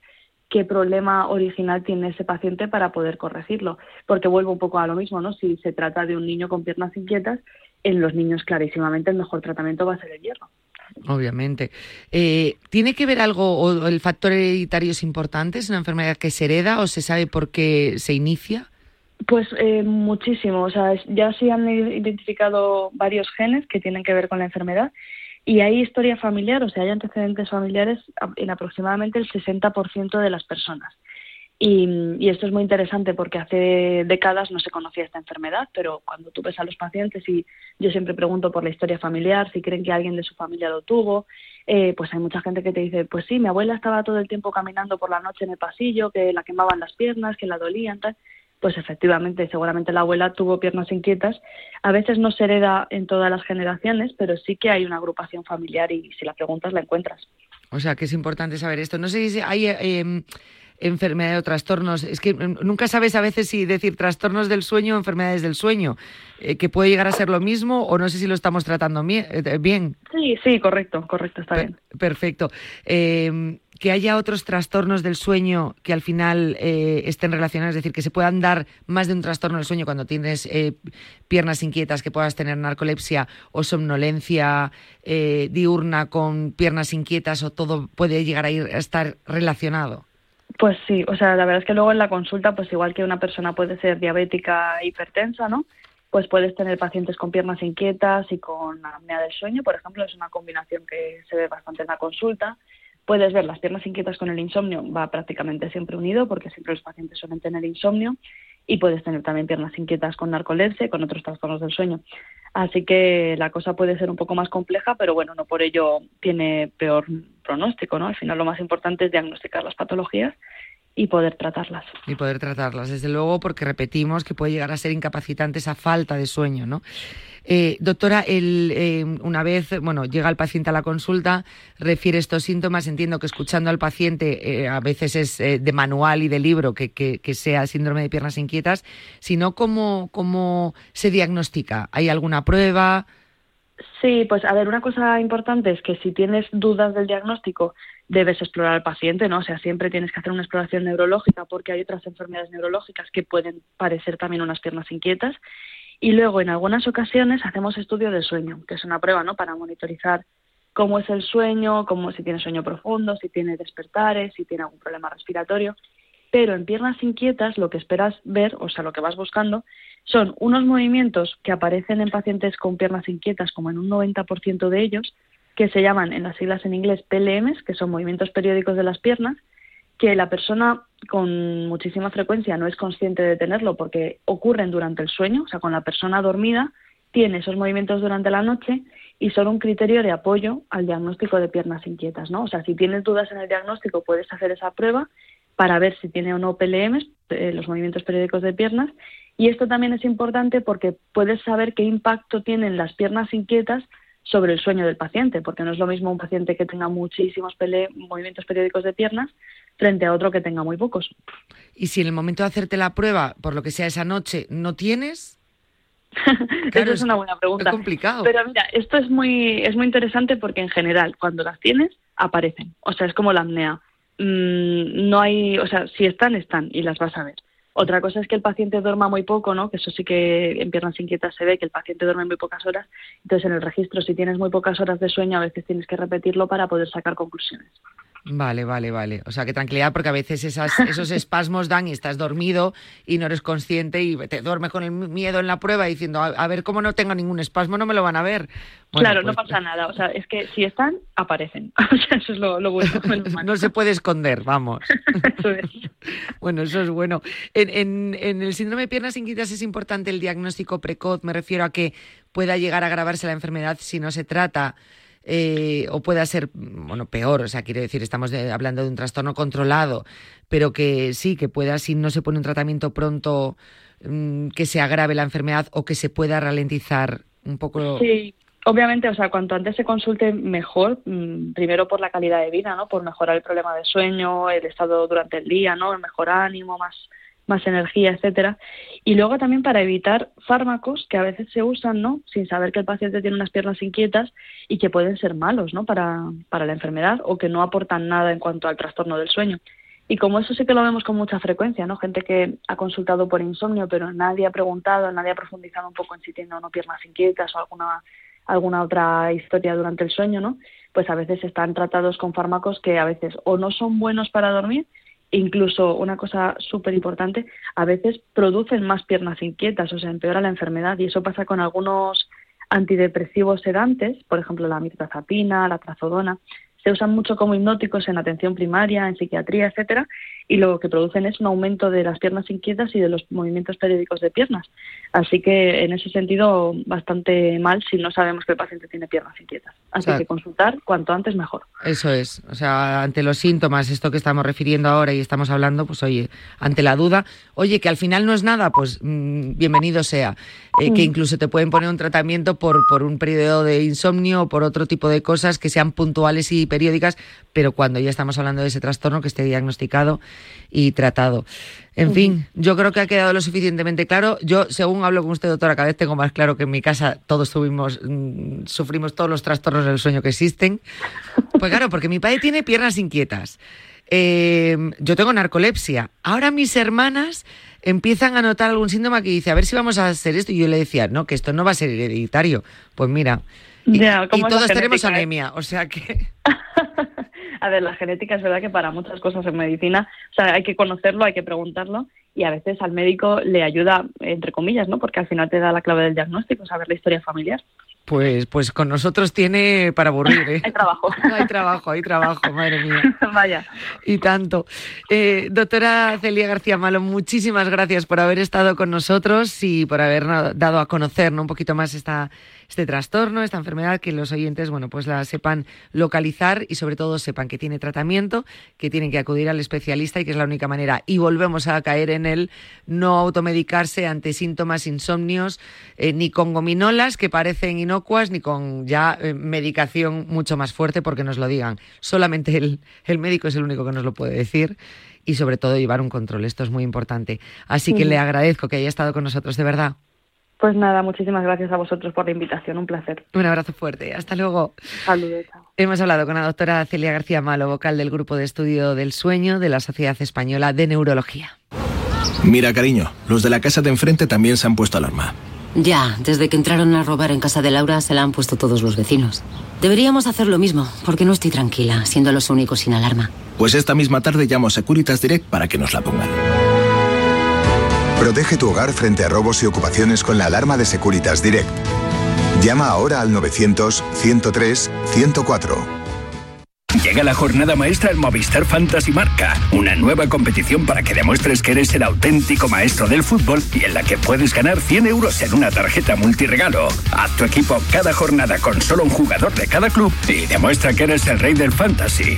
qué problema original tiene ese paciente para poder corregirlo, porque vuelvo un poco a lo mismo, ¿no? Si se trata de un niño con piernas inquietas, en los niños clarísimamente el mejor tratamiento va a ser el hierro. Obviamente. ¿Tiene que ver algo, o el factor hereditario es importante? ¿Es una enfermedad que se hereda o se sabe por qué se inicia? Pues muchísimo. O sea, ya se han identificado varios genes que tienen que ver con la enfermedad y hay historia familiar, o sea, hay antecedentes familiares en aproximadamente el 60% de las personas. Y esto es muy interesante porque hace décadas no se conocía esta enfermedad, pero cuando tú ves a los pacientes, y yo siempre pregunto por la historia familiar, si creen que alguien de su familia lo tuvo, pues hay mucha gente que te dice, pues sí, mi abuela estaba todo el tiempo caminando por la noche en el pasillo, que la quemaban las piernas, que la dolían, tal. pues efectivamente, seguramente la abuela tuvo piernas inquietas. A veces no se hereda en todas las generaciones, pero sí que hay una agrupación familiar y si la preguntas la encuentras. O sea, que es importante saber esto. No sé si hay enfermedades o trastornos. Es que nunca sabes a veces si decir trastornos del sueño o enfermedades del sueño, que puede llegar a ser lo mismo o no sé si lo estamos tratando bien. Sí, correcto, está bien. Perfecto. Que haya otros trastornos del sueño que al final estén relacionados, es decir, que se puedan dar más de un trastorno del sueño cuando tienes piernas inquietas, que puedas tener narcolepsia o somnolencia diurna con piernas inquietas o todo puede llegar a estar relacionado. Pues sí, o sea, la verdad es que luego en la consulta, pues igual que una persona puede ser diabética, hipertensa, ¿no? Pues puedes tener pacientes con piernas inquietas y con apnea del sueño, por ejemplo, es una combinación que se ve bastante en la consulta. Puedes ver las piernas inquietas con el insomnio, va prácticamente siempre unido porque siempre los pacientes suelen tener insomnio y puedes tener también piernas inquietas con narcolepsia y con otros trastornos del sueño. Así que la cosa puede ser un poco más compleja, pero bueno, no por ello tiene peor pronóstico, ¿no? Al final lo más importante es diagnosticar las patologías y poder tratarlas. Y poder tratarlas, desde luego, porque repetimos que puede llegar a ser incapacitante esa falta de sueño, ¿no? Doctora, una vez llega el paciente a la consulta, refiere estos síntomas, entiendo que escuchando al paciente a veces es de manual y de libro que sea síndrome de piernas inquietas, sino ¿cómo se diagnostica? ¿Hay alguna prueba? Sí, pues a ver, una cosa importante es que si tienes dudas del diagnóstico debes explorar al paciente, ¿no? O sea, siempre tienes que hacer una exploración neurológica porque hay otras enfermedades neurológicas que pueden parecer también unas piernas inquietas. Y luego, en algunas ocasiones, hacemos estudio del sueño, que es una prueba, ¿no?, para monitorizar cómo es el sueño, si tiene sueño profundo, si tiene despertares, si tiene algún problema respiratorio. Pero en piernas inquietas lo que esperas ver, o sea, lo que vas buscando, son unos movimientos que aparecen en pacientes con piernas inquietas, como en un 90% de ellos, que se llaman, en las siglas en inglés, PLMs, que son movimientos periódicos de las piernas, que la persona con muchísima frecuencia no es consciente de tenerlo porque ocurren durante el sueño, o sea, con la persona dormida tiene esos movimientos durante la noche y son un criterio de apoyo al diagnóstico de piernas inquietas, ¿no? O sea, si tienes dudas en el diagnóstico puedes hacer esa prueba para ver si tiene o no PLMs, los movimientos periódicos de piernas, y esto también es importante porque puedes saber qué impacto tienen las piernas inquietas sobre el sueño del paciente, porque no es lo mismo un paciente que tenga muchísimos movimientos periódicos de piernas frente a otro que tenga muy pocos. Y si en el momento de hacerte la prueba, por lo que sea esa noche, no tienes... Claro, es una buena pregunta. Es complicado. Pero mira, esto es muy interesante porque en general, cuando las tienes, aparecen. O sea, es como la apnea. No hay... O sea, si están y las vas a ver. Otra cosa es que el paciente duerma muy poco, ¿no? Que eso sí que en piernas inquietas se ve, que el paciente duerme muy pocas horas. Entonces, en el registro, si tienes muy pocas horas de sueño, a veces tienes que repetirlo para poder sacar conclusiones. Vale. O sea, que tranquilidad, porque a veces esos espasmos dan y estás dormido y no eres consciente y te duermes con el miedo en la prueba diciendo, a ver, como no tengo ningún espasmo, no me lo van a ver. Bueno, claro, pues... no pasa nada. O sea, es que si están, aparecen. O sea, eso es lo bueno. No se puede esconder, vamos. Eso es. Bueno, eso es bueno. En el síndrome de piernas inquietas es importante el diagnóstico precoz. Me refiero a que pueda llegar a agravarse la enfermedad si no se trata. O pueda ser peor, o sea, quiero decir, estamos hablando de un trastorno controlado, pero que sí, que pueda, si no se pone un tratamiento pronto, que se agrave la enfermedad o que se pueda ralentizar un poco. Sí, obviamente, o sea, cuanto antes se consulte mejor, primero por la calidad de vida, ¿no? Por mejorar el problema de sueño, el estado durante el día, ¿no? El mejor ánimo, más energía, etcétera, y luego también para evitar fármacos que a veces se usan, ¿no?, sin saber que el paciente tiene unas piernas inquietas y que pueden ser malos, ¿no?, para la enfermedad o que no aportan nada en cuanto al trastorno del sueño. Y como eso sí que lo vemos con mucha frecuencia, ¿no?, gente que ha consultado por insomnio pero nadie ha preguntado, nadie ha profundizado un poco en si tiene o no piernas inquietas o alguna otra historia durante el sueño, ¿no?, pues a veces están tratados con fármacos que a veces o no son buenos para dormir. Incluso, una cosa súper importante, a veces producen más piernas inquietas, o sea, empeora la enfermedad. Y eso pasa con algunos antidepresivos sedantes, por ejemplo, la mirtazapina, la trazodona. Se usan mucho como hipnóticos en atención primaria, en psiquiatría, etcétera. y lo que producen es un aumento de las piernas inquietas y de los movimientos periódicos de piernas. Así que en ese sentido bastante mal si no sabemos que el paciente tiene piernas inquietas. Así que consultar cuanto antes mejor. Eso es, o sea, ante los síntomas, esto que estamos refiriendo ahora y estamos hablando, pues oye, ante la duda, oye, que al final no es nada, pues bienvenido sea. Que incluso te pueden poner un tratamiento por un periodo de insomnio o por otro tipo de cosas que sean puntuales y periódicas, pero cuando ya estamos hablando de ese trastorno que esté diagnosticado y tratado. En fin, yo creo que ha quedado lo suficientemente claro. Yo, según hablo con usted, doctora, cada vez tengo más claro que en mi casa todos sufrimos todos los trastornos del sueño que existen. Pues claro, porque mi padre tiene piernas inquietas. Yo tengo narcolepsia. Ahora mis hermanas empiezan a notar algún síntoma que dice, a ver si vamos a hacer esto. Y yo le decía, no, que esto no va a ser hereditario. Pues mira, y todos tenemos anemia, o sea que... A ver, la genética es verdad que para muchas cosas en medicina, o sea, hay que conocerlo, hay que preguntarlo, y a veces al médico le ayuda, entre comillas, ¿no? Porque al final te da la clave del diagnóstico, saber la historia familiar. Pues con nosotros tiene para aburrir, ¿eh? Hay trabajo. Hay trabajo, madre mía. Vaya. Y tanto. Doctora Celia García Malo, muchísimas gracias por haber estado con nosotros y por haber dado a conocer, ¿no?, un poquito más este trastorno, esta enfermedad, que los oyentes, bueno, pues la sepan localizar y sobre todo sepan que tiene tratamiento, que tienen que acudir al especialista y que es la única manera. Y volvemos a caer en el no automedicarse ante síntomas, insomnios, ni con gominolas que parecen inocuas, ni con ya medicación mucho más fuerte, porque nos lo digan. Solamente el médico es el único que nos lo puede decir. Y sobre todo llevar un control, esto es muy importante. Así que le agradezco que haya estado con nosotros, de verdad. Pues nada, muchísimas gracias a vosotros por la invitación, un placer. Un abrazo fuerte, hasta luego. Saludos. Hemos hablado con la doctora Celia García Malo, vocal del Grupo de Estudio del Sueño de la Sociedad Española de Neurología. Mira, cariño, los de la casa de enfrente también se han puesto alarma. Ya, desde que entraron a robar en casa de Laura se la han puesto todos los vecinos. Deberíamos hacer lo mismo, porque no estoy tranquila, siendo los únicos sin alarma. Pues esta misma tarde llamo a Securitas Direct para que nos la pongan. Protege tu hogar frente a robos y ocupaciones con la alarma de Securitas Direct. Llama ahora al 900-103-104. Llega la jornada maestra al Movistar Fantasy Marca, una nueva competición para que demuestres que eres el auténtico maestro del fútbol y en la que puedes ganar 100 euros en una tarjeta multirregalo. Haz tu equipo cada jornada con solo un jugador de cada club y demuestra que eres el rey del fantasy.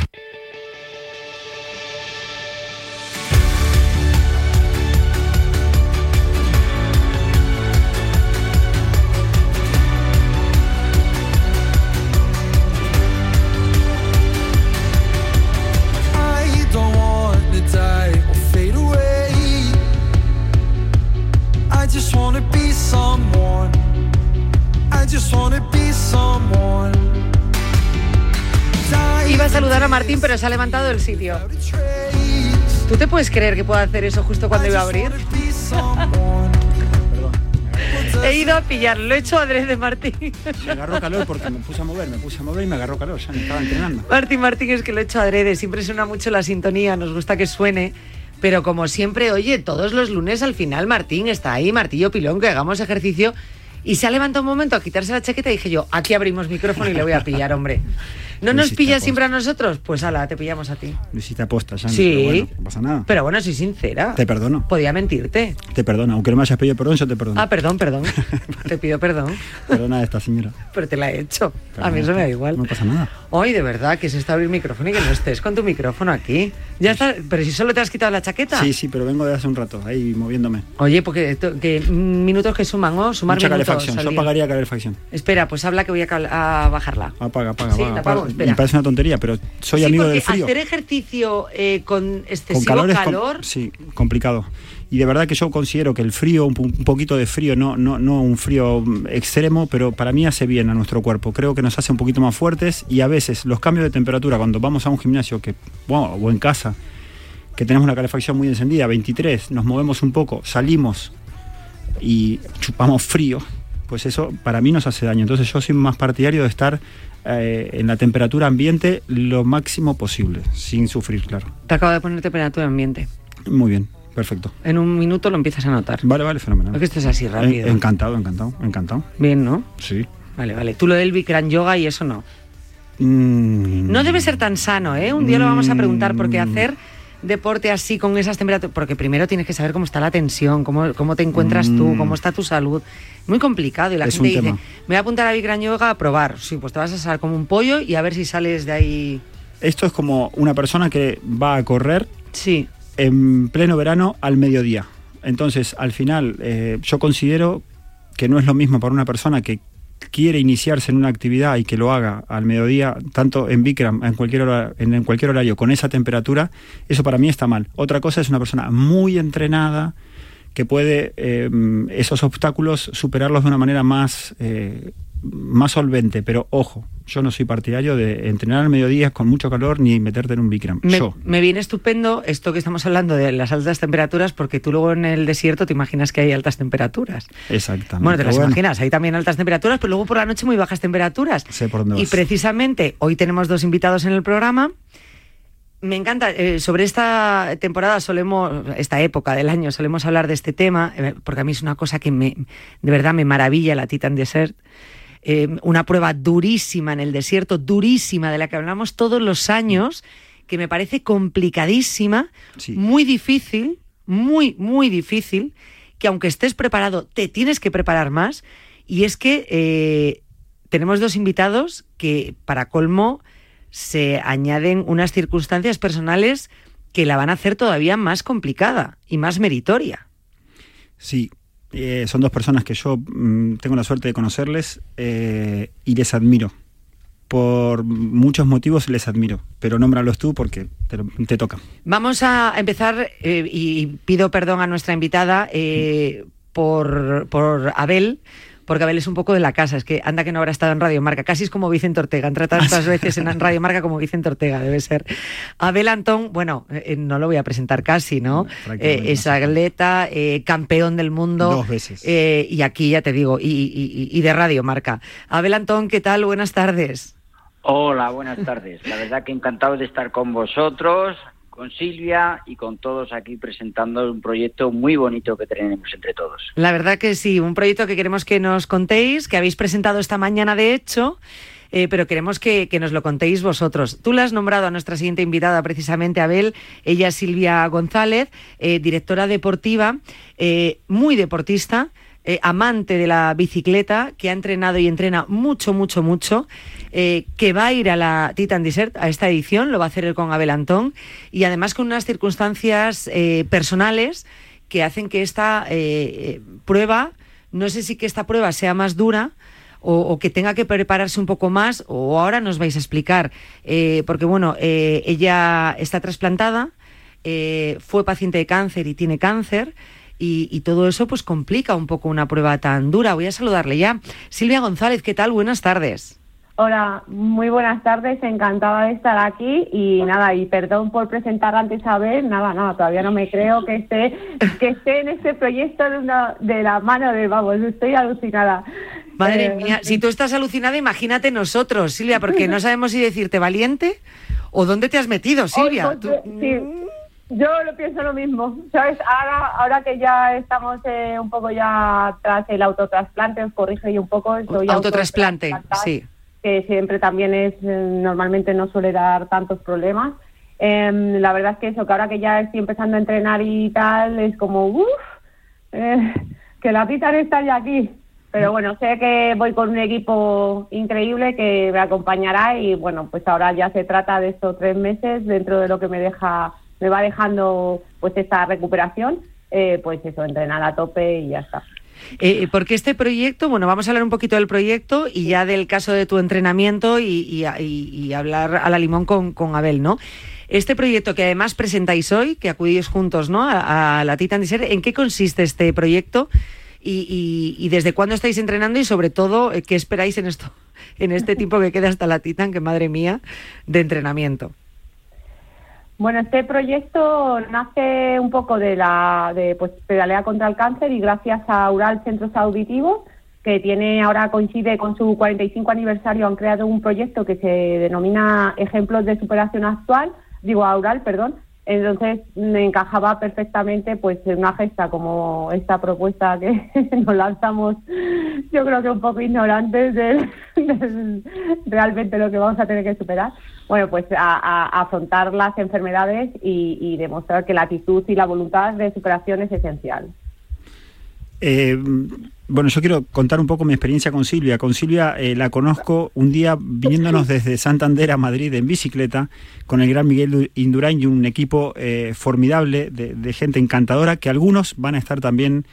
Iba a saludar a Martín, pero se ha levantado del sitio. ¿Tú te puedes creer que pueda hacer eso justo cuando iba a abrir? He ido a pillar, lo he hecho adrede, Martín. Me agarró calor porque me puse a mover y me agarró calor, ya me estaba entrenando. Martín, es que lo he hecho adrede, siempre suena mucho la sintonía, nos gusta que suene. Pero como siempre, oye, todos los lunes al final Martín está ahí, martillo pilón, que hagamos ejercicio. Y se ha levantado un momento a quitarse la chaqueta y dije yo, aquí abrimos micrófono y le voy a pillar, hombre. ¿No nos pillas siempre a nosotros? Pues ala, te pillamos a ti. Visita aposta, Santi. Sí. Pero bueno, no pasa nada. Pero bueno, soy sincera. Te perdono. Podía mentirte. Te perdono. Aunque no me hayas pedido perdón, yo te perdono. Ah, perdón. Te pido perdón. Perdona a esta señora. Pero te la he hecho. Pero a mí eso me da igual. No pasa nada. Hoy, de verdad, que se está abrir micrófono y que no estés con tu micrófono aquí. Ya está. Pero si solo te has quitado la chaqueta. Sí, pero vengo de hace un rato ahí moviéndome. Oye, porque minutos que suman, ¿o? Sumar mucha minutos. Calefacción. Yo pagaría calefacción. Espera, pues habla que voy a bajarla. Apaga. Sí, apaga. Espera. Me parece una tontería, pero soy amigo del frío. Hacer ejercicio con excesivo calor. Sí, complicado. Y de verdad que yo considero que el frío, un poquito de frío, no un frío extremo, pero para mí hace bien a nuestro cuerpo. Creo que nos hace un poquito más fuertes y a veces los cambios de temperatura, cuando vamos a un gimnasio o en casa, que tenemos la calefacción muy encendida, 23, nos movemos un poco, salimos y chupamos frío, pues eso para mí nos hace daño. Entonces yo soy más partidario de estar en la temperatura ambiente lo máximo posible, sin sufrir, claro. Te acabo de poner temperatura ambiente. Muy bien, perfecto. En un minuto lo empiezas a notar. Vale, fenomenal. Es que esto es así rápido. Encantado. Bien, ¿no? Sí. Vale. Tú lo del Bikram Yoga y eso no. No debe ser tan sano, ¿eh? Un día lo vamos a preguntar porque hacer deporte así con esas temperaturas? Porque primero tienes que saber cómo está la tensión, cómo te encuentras tú, cómo está tu salud. Muy complicado. Y la gente dice, me voy a apuntar a Bikram Yoga a probar. Sí, pues te vas a asar como un pollo y a ver si sales de ahí. Esto es como una persona que va a correr en pleno verano al mediodía. Entonces, al final, yo considero que no es lo mismo para una persona que quiere iniciarse en una actividad y que lo haga al mediodía, tanto en Bikram, en cualquier horario, con esa temperatura. Eso para mí está mal. Otra cosa es una persona muy entrenada que puede esos obstáculos superarlos de una manera más solvente, pero ojo, yo no soy partidario de entrenar al mediodía con mucho calor ni meterte en un Bikram. Me viene estupendo esto que estamos hablando de las altas temperaturas, porque tú luego en el desierto te imaginas que hay altas temperaturas. Exactamente. Bueno, te las imaginas, hay también altas temperaturas, pero luego por la noche muy bajas temperaturas. Sé por dónde vas. Y precisamente hoy tenemos dos invitados en el programa. Me encanta, sobre esta temporada esta época del año solemos hablar de este tema, porque a mí es una cosa que de verdad me maravilla, la Titan Desert. Una prueba durísima en el desierto, durísima, de la que hablamos todos los años, que me parece complicadísima, muy difícil, muy, muy difícil, que aunque estés preparado, te tienes que preparar más. Y es que tenemos dos invitados que, para colmo, se añaden unas circunstancias personales que la van a hacer todavía más complicada y más meritoria. Sí. Son dos personas que yo tengo la suerte de conocerles y les admiro. Por muchos motivos les admiro, pero nómbralos tú porque te toca. Vamos a empezar, y pido perdón a nuestra invitada por Abel, porque Abel es un poco de la casa. Es que anda que no habrá estado en Radio Marca. Casi es como Vicente Ortega, han tratado estas veces en Radio Marca como Vicente Ortega, debe ser. Abel Antón, bueno, no lo voy a presentar casi, ¿no? Es atleta, campeón del mundo. 2 veces. Y aquí, ya te digo, y de Radio Marca. Abel Antón, ¿qué tal? Buenas tardes. Hola, buenas tardes. La verdad que encantado de estar con vosotros, con Silvia y con todos aquí presentando un proyecto muy bonito que tenemos entre todos. La verdad que sí, un proyecto que queremos que nos contéis, que habéis presentado esta mañana de hecho, pero queremos que nos lo contéis vosotros. Tú la has nombrado a nuestra siguiente invitada precisamente, Abel. Ella es Silvia González, directora deportiva, muy deportista, amante de la bicicleta, que ha entrenado y entrena mucho, mucho, mucho, que va a ir a la Titan Desert, a esta edición, lo va a hacer él con Abel Antón, y además con unas circunstancias personales que hacen que esta prueba, no sé si que esta prueba sea más dura o que tenga que prepararse un poco más, o ahora nos vais a explicar, porque bueno, ella está trasplantada, fue paciente de cáncer y tiene cáncer, y todo eso pues complica un poco una prueba tan dura. Voy a saludarle ya. Silvia González, ¿qué tal? Buenas tardes. Hola, muy buenas tardes, encantada de estar aquí y nada, y perdón por presentar antes a Abel, todavía no me creo que esté en este proyecto de la mano de, vamos, estoy alucinada. Madre mía, si tú estás alucinada, imagínate nosotros, Silvia, porque no sabemos si decirte valiente o dónde te has metido, Silvia. Yo lo pienso lo mismo, ¿sabes? Ahora que ya estamos un poco ya tras el autotrasplante, os corrijo yo un poco. Autotrasplante, sí. Que siempre también normalmente no suele dar tantos problemas. La verdad es que eso, que ahora que ya estoy empezando a entrenar y tal, es como, que la Titan está ya aquí. Pero bueno, sé que voy con un equipo increíble que me acompañará y bueno, pues ahora ya se trata de estos 3 meses dentro de lo que me va dejando pues esta recuperación, pues eso, entrenar a tope y ya está. Porque este proyecto, bueno, vamos a hablar un poquito del proyecto y ya del caso de tu entrenamiento y hablar a la limón con Abel, ¿no? Este proyecto que además presentáis hoy, que acudís juntos, ¿no?, a la Titan Desert, ¿en qué consiste este proyecto y desde cuándo estáis entrenando y sobre todo qué esperáis en este tiempo que queda hasta la Titan, que madre mía, de entrenamiento? Bueno, este proyecto nace un poco de Pedalea contra el Cáncer y gracias a Aural Centros Auditivos, que ahora coincide con su 45 aniversario, han creado un proyecto que se denomina Ejemplos de Superación Aural, Entonces me encajaba perfectamente pues en una gesta como esta propuesta que nos lanzamos, yo creo que un poco ignorantes de realmente lo que vamos a tener que superar. Bueno, pues a afrontar las enfermedades y demostrar que la actitud y la voluntad de superación es esencial. Bueno, yo quiero contar un poco mi experiencia con Silvia. Con Silvia la conozco un día viniéndonos desde Santander a Madrid en bicicleta con el gran Miguel Indurain y un equipo formidable de gente encantadora, que algunos van a estar también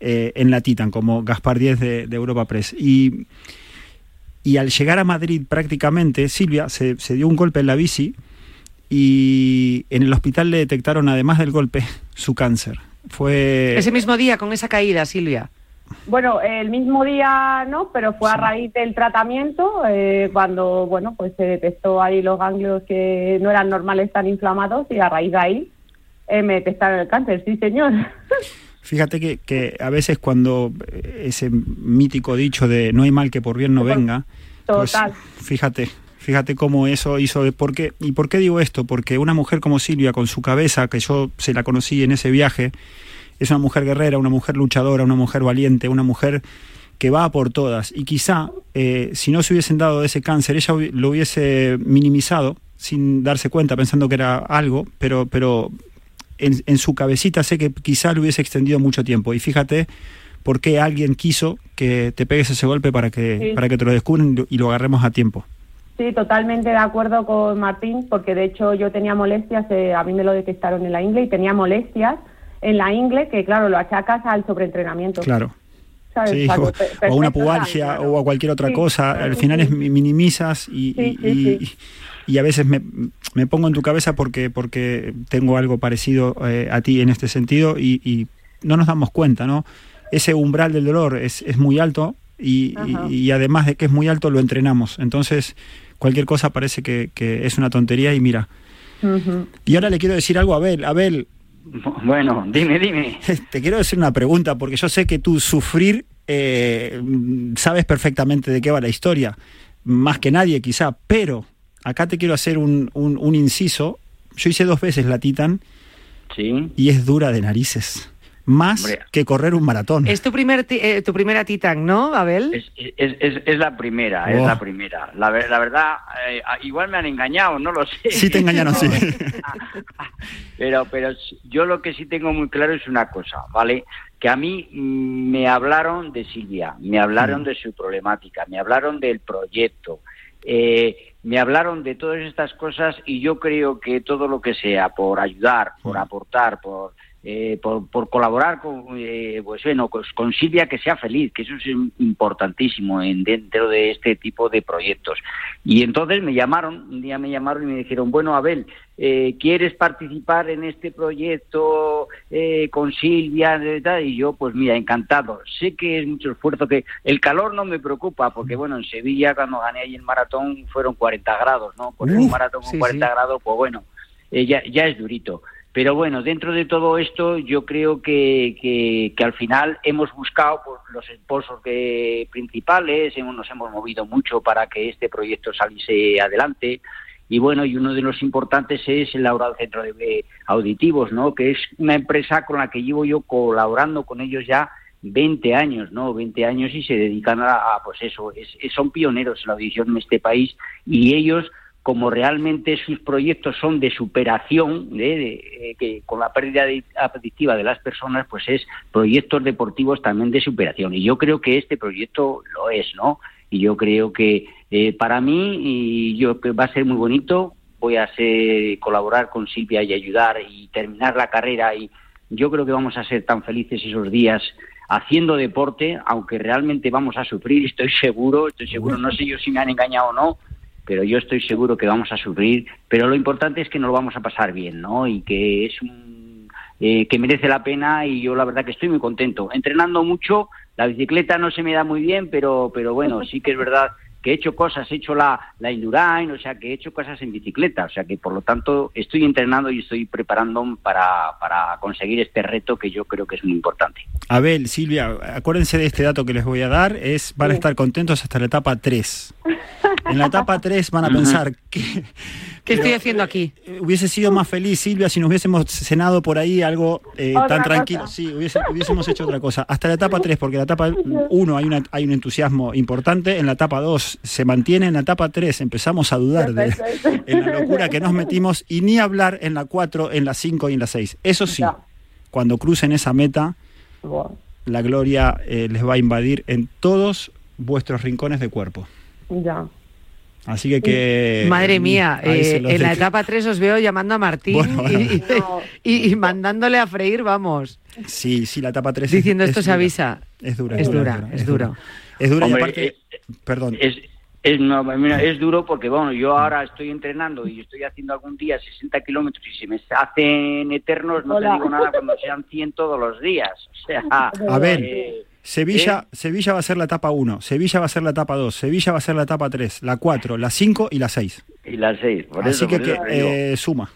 en la Titan, como Gaspar Díez de Europa Press. Y al llegar a Madrid prácticamente, Silvia se dio un golpe en la bici y en el hospital le detectaron, además del golpe, su cáncer. Fue ese mismo día con esa caída, Silvia. Bueno, el mismo día no, pero fue a raíz del tratamiento, cuando bueno, pues se detectó ahí los ganglios que no eran normales, tan inflamados, y a raíz de ahí me detectaron el cáncer, sí señor. Fíjate que a veces cuando ese mítico dicho de no hay mal que por bien no venga, total. Pues fíjate cómo eso hizo. ¿Y por qué digo esto? Porque una mujer como Silvia, con su cabeza, que yo se la conocí en ese viaje, es una mujer guerrera, una mujer luchadora, una mujer valiente, una mujer que va a por todas. Y quizá, si no se hubiesen dado ese cáncer, ella lo hubiese minimizado sin darse cuenta, pensando que era algo, pero en su cabecita sé que quizá lo hubiese extendido mucho tiempo. Y fíjate por qué alguien quiso que te pegues ese golpe para que te lo descubran y lo agarremos a tiempo. Sí, totalmente de acuerdo con Martín, porque de hecho yo tenía molestias, a mí me lo detectaron en la ingle y tenía molestias en la ingle, que claro, lo achacas al sobreentrenamiento. Claro. ¿Sabes? Sí, o una pubalgia, ¿sabes? Claro. O a cualquier otra cosa. Al final es minimizas y a veces me pongo en tu cabeza porque tengo algo parecido a ti en este sentido y no nos damos cuenta, ¿no? Ese umbral del dolor es muy alto y además de que es muy alto, lo entrenamos. Entonces, cualquier cosa parece que es una tontería y mira. Uh-huh. Y ahora le quiero decir algo a Abel. Abel, bueno, dime. Te quiero decir una pregunta, porque yo sé que tú sufrir sabes perfectamente de qué va la historia, más que nadie quizá, pero acá te quiero hacer un inciso. Yo hice 2 veces la Titan, sí, y es dura de narices, más que correr un maratón. Es tu primera Titan, ¿no, Abel? Es la primera, oh. Es la primera. La verdad, igual me han engañado, no lo sé. Sí te engañaron, sí. Pero yo lo que sí tengo muy claro es una cosa, ¿vale? Que a mí me hablaron de Silvia, me hablaron de su problemática, me hablaron del proyecto, me hablaron de todas estas cosas y yo creo que todo lo que sea por ayudar, por aportar, por colaborar con Silvia, que sea feliz, que eso es importantísimo dentro de este tipo de proyectos. Y entonces un día me llamaron y me dijeron, bueno, Abel, ¿quieres participar en este proyecto con Silvia? Y yo, pues mira, encantado. Sé que es mucho esfuerzo, que el calor no me preocupa, porque bueno, en Sevilla cuando gané ahí el maratón fueron 40 grados, ¿no? Por un maratón con 40 grados, pues bueno, ya es durito. Pero bueno, dentro de todo esto yo creo que al final hemos buscado pues, los esposos principales, nos hemos movido mucho para que este proyecto saliese adelante. Y bueno, y uno de los importantes es el Aural Centro Auditivos, ¿no? Que es una empresa con la que llevo yo colaborando con ellos ya 20 años, ¿no? 20 años y se dedican a pues eso, son pioneros en la audición en este país y ellos, como realmente sus proyectos son de superación que con la pérdida adictiva de las personas, pues es proyectos deportivos también de superación. Y yo creo que este proyecto lo es, ¿no? Y yo creo que para mí va a ser muy bonito. Voy a colaborar con Silvia y ayudar y terminar la carrera. Y yo creo que vamos a ser tan felices esos días haciendo deporte, aunque realmente vamos a sufrir, estoy seguro. No sé yo si me han engañado o no, pero yo estoy seguro que vamos a sufrir, pero lo importante es que nos lo vamos a pasar bien, ¿no? Y que es que merece la pena y yo la verdad que estoy muy contento. Entrenando mucho, la bicicleta no se me da muy bien, pero bueno, sí que es verdad que he hecho la Endurain, o sea, que he hecho cosas en bicicleta, o sea, que por lo tanto estoy entrenando y estoy preparando para conseguir este reto que yo creo que es muy importante. Abel, Silvia, acuérdense de este dato que les voy a dar, van a estar contentos hasta la etapa 3. En la etapa 3 van a pensar, ¿qué, ¿Qué estoy haciendo aquí? Hubiese sido más feliz, Silvia, si nos hubiésemos cenado por ahí algo tan tranquilo. Cosa. Sí, hubiésemos hecho otra cosa. Hasta la etapa 3, porque en la etapa 1 hay un entusiasmo importante, en la etapa 2 se mantiene, en la etapa 3 empezamos a dudar en la locura que nos metimos, y ni hablar en la 4, en la 5 y en la 6. Eso sí, cuando crucen esa meta, la gloria les va a invadir en todos vuestros rincones de cuerpo. Ya. Así que... Madre mía, en la etapa 3 os veo llamando a Martín y mandándole a freír, vamos. Sí, sí, la etapa 3 diciendo esto se avisa. Es dura, es dura. Es dura, es dura. Hombre, y aparte... perdón. Es duro porque, bueno, yo ahora estoy entrenando y estoy haciendo algún día 60 kilómetros y se me hacen eternos, no te digo nada cuando sean 100 todos los días. O sea... A ver... Sevilla va a ser la etapa 1, Sevilla va a ser la etapa 2, Sevilla va a ser la etapa 3, la 4, la 5 y la 6. Así eso, que suma.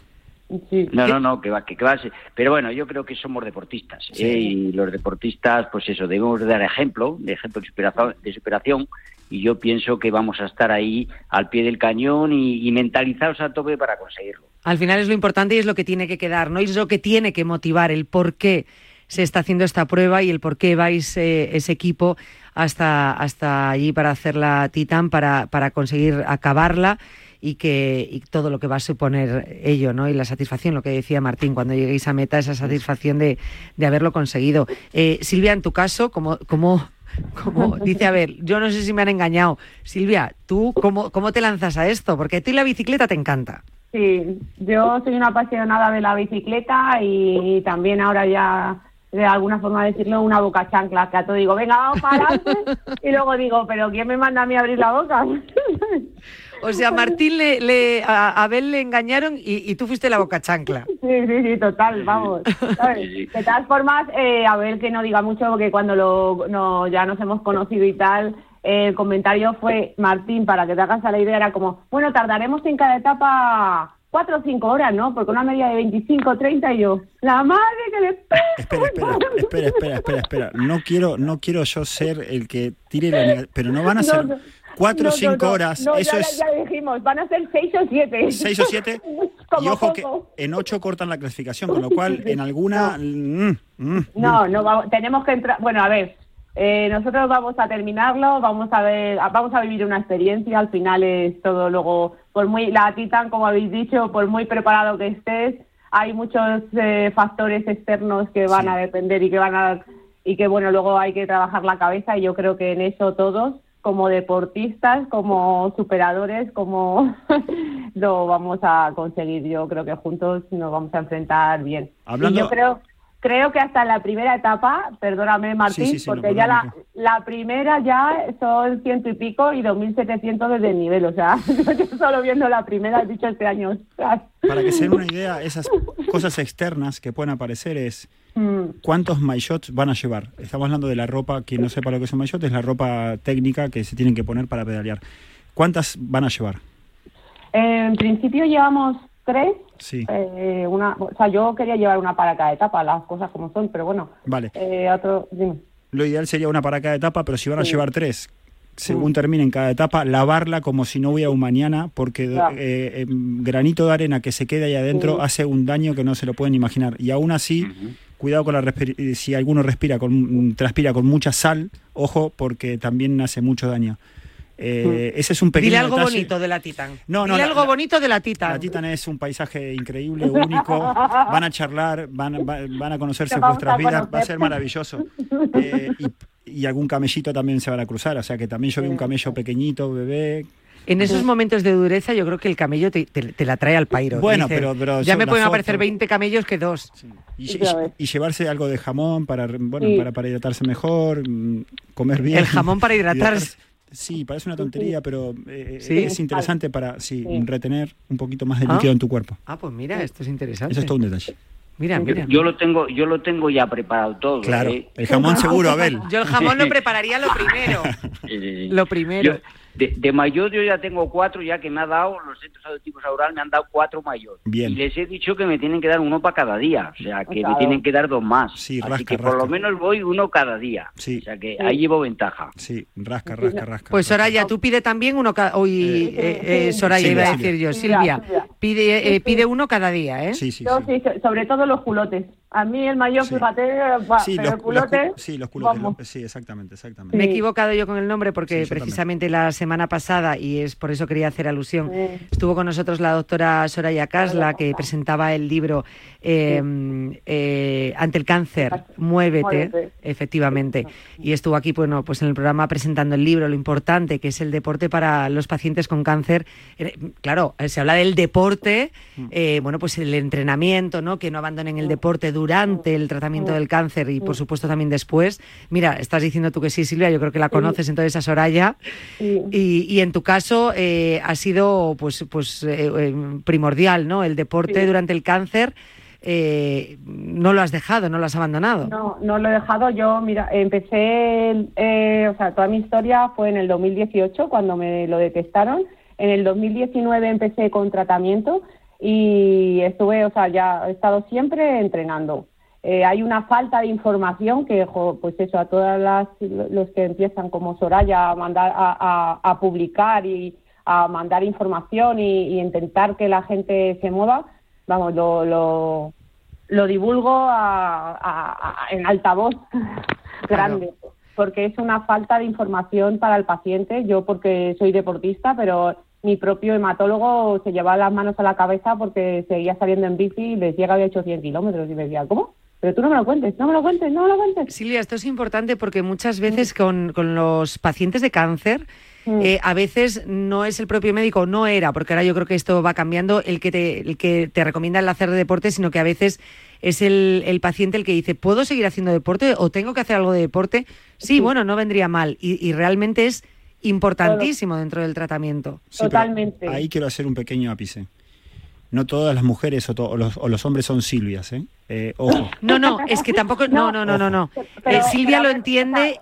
Sí. No, que va a ser. Pero bueno, yo creo que somos deportistas. Sí. Y los deportistas, pues eso, debemos dar ejemplo de superación. Y yo pienso que vamos a estar ahí al pie del cañón y mentalizados a tope para conseguirlo. Al final es lo importante y es lo que tiene que quedar, ¿no? Y es lo que tiene que motivar, el por qué se está haciendo esta prueba y el por qué vais ese equipo hasta allí para hacer la Titan, para conseguir acabarla y todo lo que va a suponer ello, ¿no? Y la satisfacción, lo que decía Martín, cuando lleguéis a meta, esa satisfacción de haberlo conseguido. Silvia, en tu caso, como dice Abel, yo no sé si me han engañado. Silvia, ¿tú cómo te lanzas a esto? Porque a ti la bicicleta te encanta. Sí, yo soy una apasionada de la bicicleta y también ahora ya... de alguna forma decirlo, una boca chancla, que a todo digo, venga, vamos para adelante, y luego digo, ¿pero quién me manda a mí a abrir la boca? O sea, Martín, a Abel le engañaron y tú fuiste la boca chancla. Sí, total, vamos. ¿Sabes? De todas formas, Abel, que no diga mucho, porque cuando ya nos hemos conocido y tal, el comentario fue, Martín, para que te hagas a la idea, era como, bueno, tardaremos en cada etapa... 4 o 5 horas, ¿no? Porque una media de 25, 30 y yo... ¡La madre que le pego! Espera. No quiero yo ser el que tire la... Pero no van a ser 4 o 5 horas. No, eso es... ya dijimos, van a ser 6 o 7. 6 o 7. Y ojo poco. Que en 8 cortan la clasificación, con lo cual en alguna... No, vamos, tenemos que entrar... Bueno, a ver, nosotros vamos a terminarlo, vamos a vivir una experiencia, al final es todo luego... la Titan, como habéis dicho, por muy preparado que estés, hay muchos factores externos que van a depender y que bueno, luego hay que trabajar la cabeza, y yo creo que en eso todos, como deportistas, como superadores, como lo vamos a conseguir. Yo creo que juntos nos vamos a enfrentar bien. Hablando... Y yo creo que hasta la primera etapa, perdóname Martín, sí, porque no, ya la primera ya son 100 y pico y 2.700 desde el nivel, o sea, yo solo viendo la primera he dicho este año. Para que se den una idea, esas cosas externas que pueden aparecer es cuántos maillots van a llevar. Estamos hablando de la ropa, quien no sepa lo que es un maillot, es la ropa técnica que se tienen que poner para pedalear. ¿Cuántas van a llevar? En principio llevamos 3, sí. Yo quería llevar una para cada etapa, las cosas como son, pero bueno. Vale. Dime. Lo ideal sería una para cada etapa, pero si van a llevar 3, según terminen cada etapa, lavarla como si no hubiera un mañana, porque granito de arena que se queda ahí adentro hace un daño que no se lo pueden imaginar. Y aún así, cuidado con si alguno transpira con mucha sal, ojo, porque también hace mucho daño. Ese es un pequeño detalle. Dile algo bonito de la Titan. Bonito de la Titan. La Titan es un paisaje increíble, único. Van a charlar, van a conocerse vuestras vidas, va a ser maravilloso. Y algún camellito también se van a cruzar, o sea que también yo vi un camello pequeñito, bebé. En esos momentos de dureza yo creo que el camello te la trae al pairo. Bueno, dice, pero ya me pueden aparecer 20 camellos que 2. Sí. Y llevarse algo de jamón para hidratarse mejor, comer bien. El jamón para hidratarse. Sí, parece una tontería, pero es interesante para retener un poquito más de líquido en tu cuerpo. Ah, pues mira, esto es interesante. Eso es todo un detalle. Mira. Yo lo tengo ya preparado todo. Claro, el jamón seguro, Abel. Yo el jamón lo prepararía lo primero. Lo primero. De maillot yo ya tengo 4, ya que me ha dado los centros auditivos Aural, me han dado 4 maillots. Bien. Y les he dicho que me tienen que dar uno para cada día, o sea, que me tienen que dar 2 más. Sí, así rasca, que por lo menos voy uno cada día, o sea que ahí llevo ventaja. Sí, rasca. Pues Soraya, tú pide también uno cada... Hoy Soraya iba a decir yo, Silvia. Pide uno cada día, ¿eh? Sí, sí. Yo, sí. Sí, sobre todo los culotes. A mí el mayor, sí. Fíjate, va, sí, pero los culotes. Vamos. Sí, exactamente. Sí. Me he equivocado yo con el nombre porque sí, precisamente también. La semana pasada, y es por eso quería hacer alusión, sí. Estuvo con nosotros la doctora Soraya Caslas, que presentaba el libro Ante el cáncer, muévete, efectivamente. Y estuvo aquí, bueno, pues en el programa presentando el libro, lo importante que es el deporte para los pacientes con cáncer. Claro, se habla del deporte, bueno, pues el entrenamiento, ¿no? Que no abandonen el deporte durante el tratamiento del cáncer y, por supuesto, también después. Mira, estás diciendo tú que sí, Silvia, yo creo que la conoces entonces a Soraya. Y en tu caso ha sido pues primordial, ¿no? El deporte durante el cáncer no lo has dejado, no lo has abandonado. No lo he dejado. Yo, mira, empecé, toda mi historia fue en el 2018 cuando me lo detectaron. En el 2019 empecé con tratamiento. Y estuve, ya he estado siempre entrenando. Hay una falta de información que, pues eso, a todas los que empiezan como Soraya a mandar, a publicar y a mandar información y intentar que la gente se mueva, vamos, lo divulgo en altavoz grande, porque es una falta de información para el paciente. Yo, porque soy deportista, pero mi propio hematólogo se llevaba las manos a la cabeza porque seguía saliendo en bici y les llega de 800 kilómetros y me decía, ¿cómo? Pero tú no me lo cuentes. Silvia, esto es importante porque muchas veces con los pacientes de cáncer a veces no es el propio médico, no era, porque ahora yo creo que esto va cambiando, el que te recomienda el hacer de deporte, sino que a veces es el paciente el que dice, ¿puedo seguir haciendo deporte o tengo que hacer algo de deporte? Sí, bueno, no vendría mal. Y realmente es importantísimo dentro del tratamiento. Sí, totalmente. Ahí quiero hacer un pequeño ápice. No todas las mujeres o los hombres son Silvias, ¿eh? Ojo. No, es que tampoco... No. Pero, Silvia lo entiende,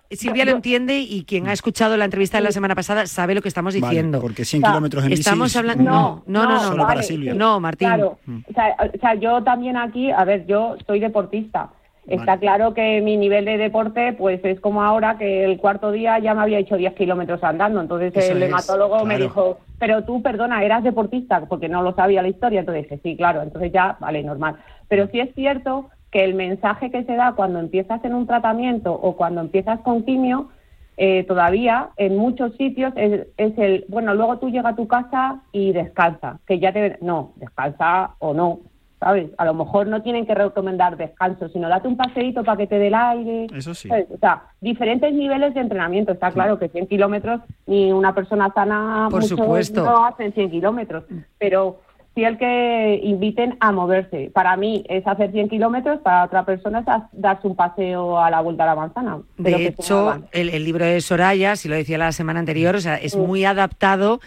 y quien ha escuchado la entrevista de la semana pasada sabe lo que estamos diciendo. Vale, porque 100 kilómetros en bici... Estamos hablando... No. Solo para Silvia. No, Martín. Claro. Yo también aquí... A ver, yo soy deportista. Está claro que mi nivel de deporte pues es como ahora, que el cuarto día ya me había hecho 10 kilómetros andando. Entonces el hematólogo me dijo, pero tú, perdona, eras deportista, porque no lo sabía la historia. Entonces dije, sí, claro, entonces ya, vale, normal. Pero sí es cierto que el mensaje que se da cuando empiezas en un tratamiento o cuando empiezas con quimio, todavía en muchos sitios es el, bueno, luego tú llega a tu casa y descansa, que ya te... No, descansa o no. ¿Sabes? A lo mejor no tienen que recomendar descanso, sino date un paseíto para que te dé el aire. Eso sí. ¿Sabes? Diferentes niveles de entrenamiento. Está claro que 100 kilómetros, ni una persona sana, por supuesto, no hacen 100 kilómetros. Pero sí el que inviten a moverse. Para mí es hacer 100 kilómetros, para otra persona es darse un paseo a la vuelta a la manzana. De hecho, el libro de Soraya, si lo decía la semana anterior, es muy adaptado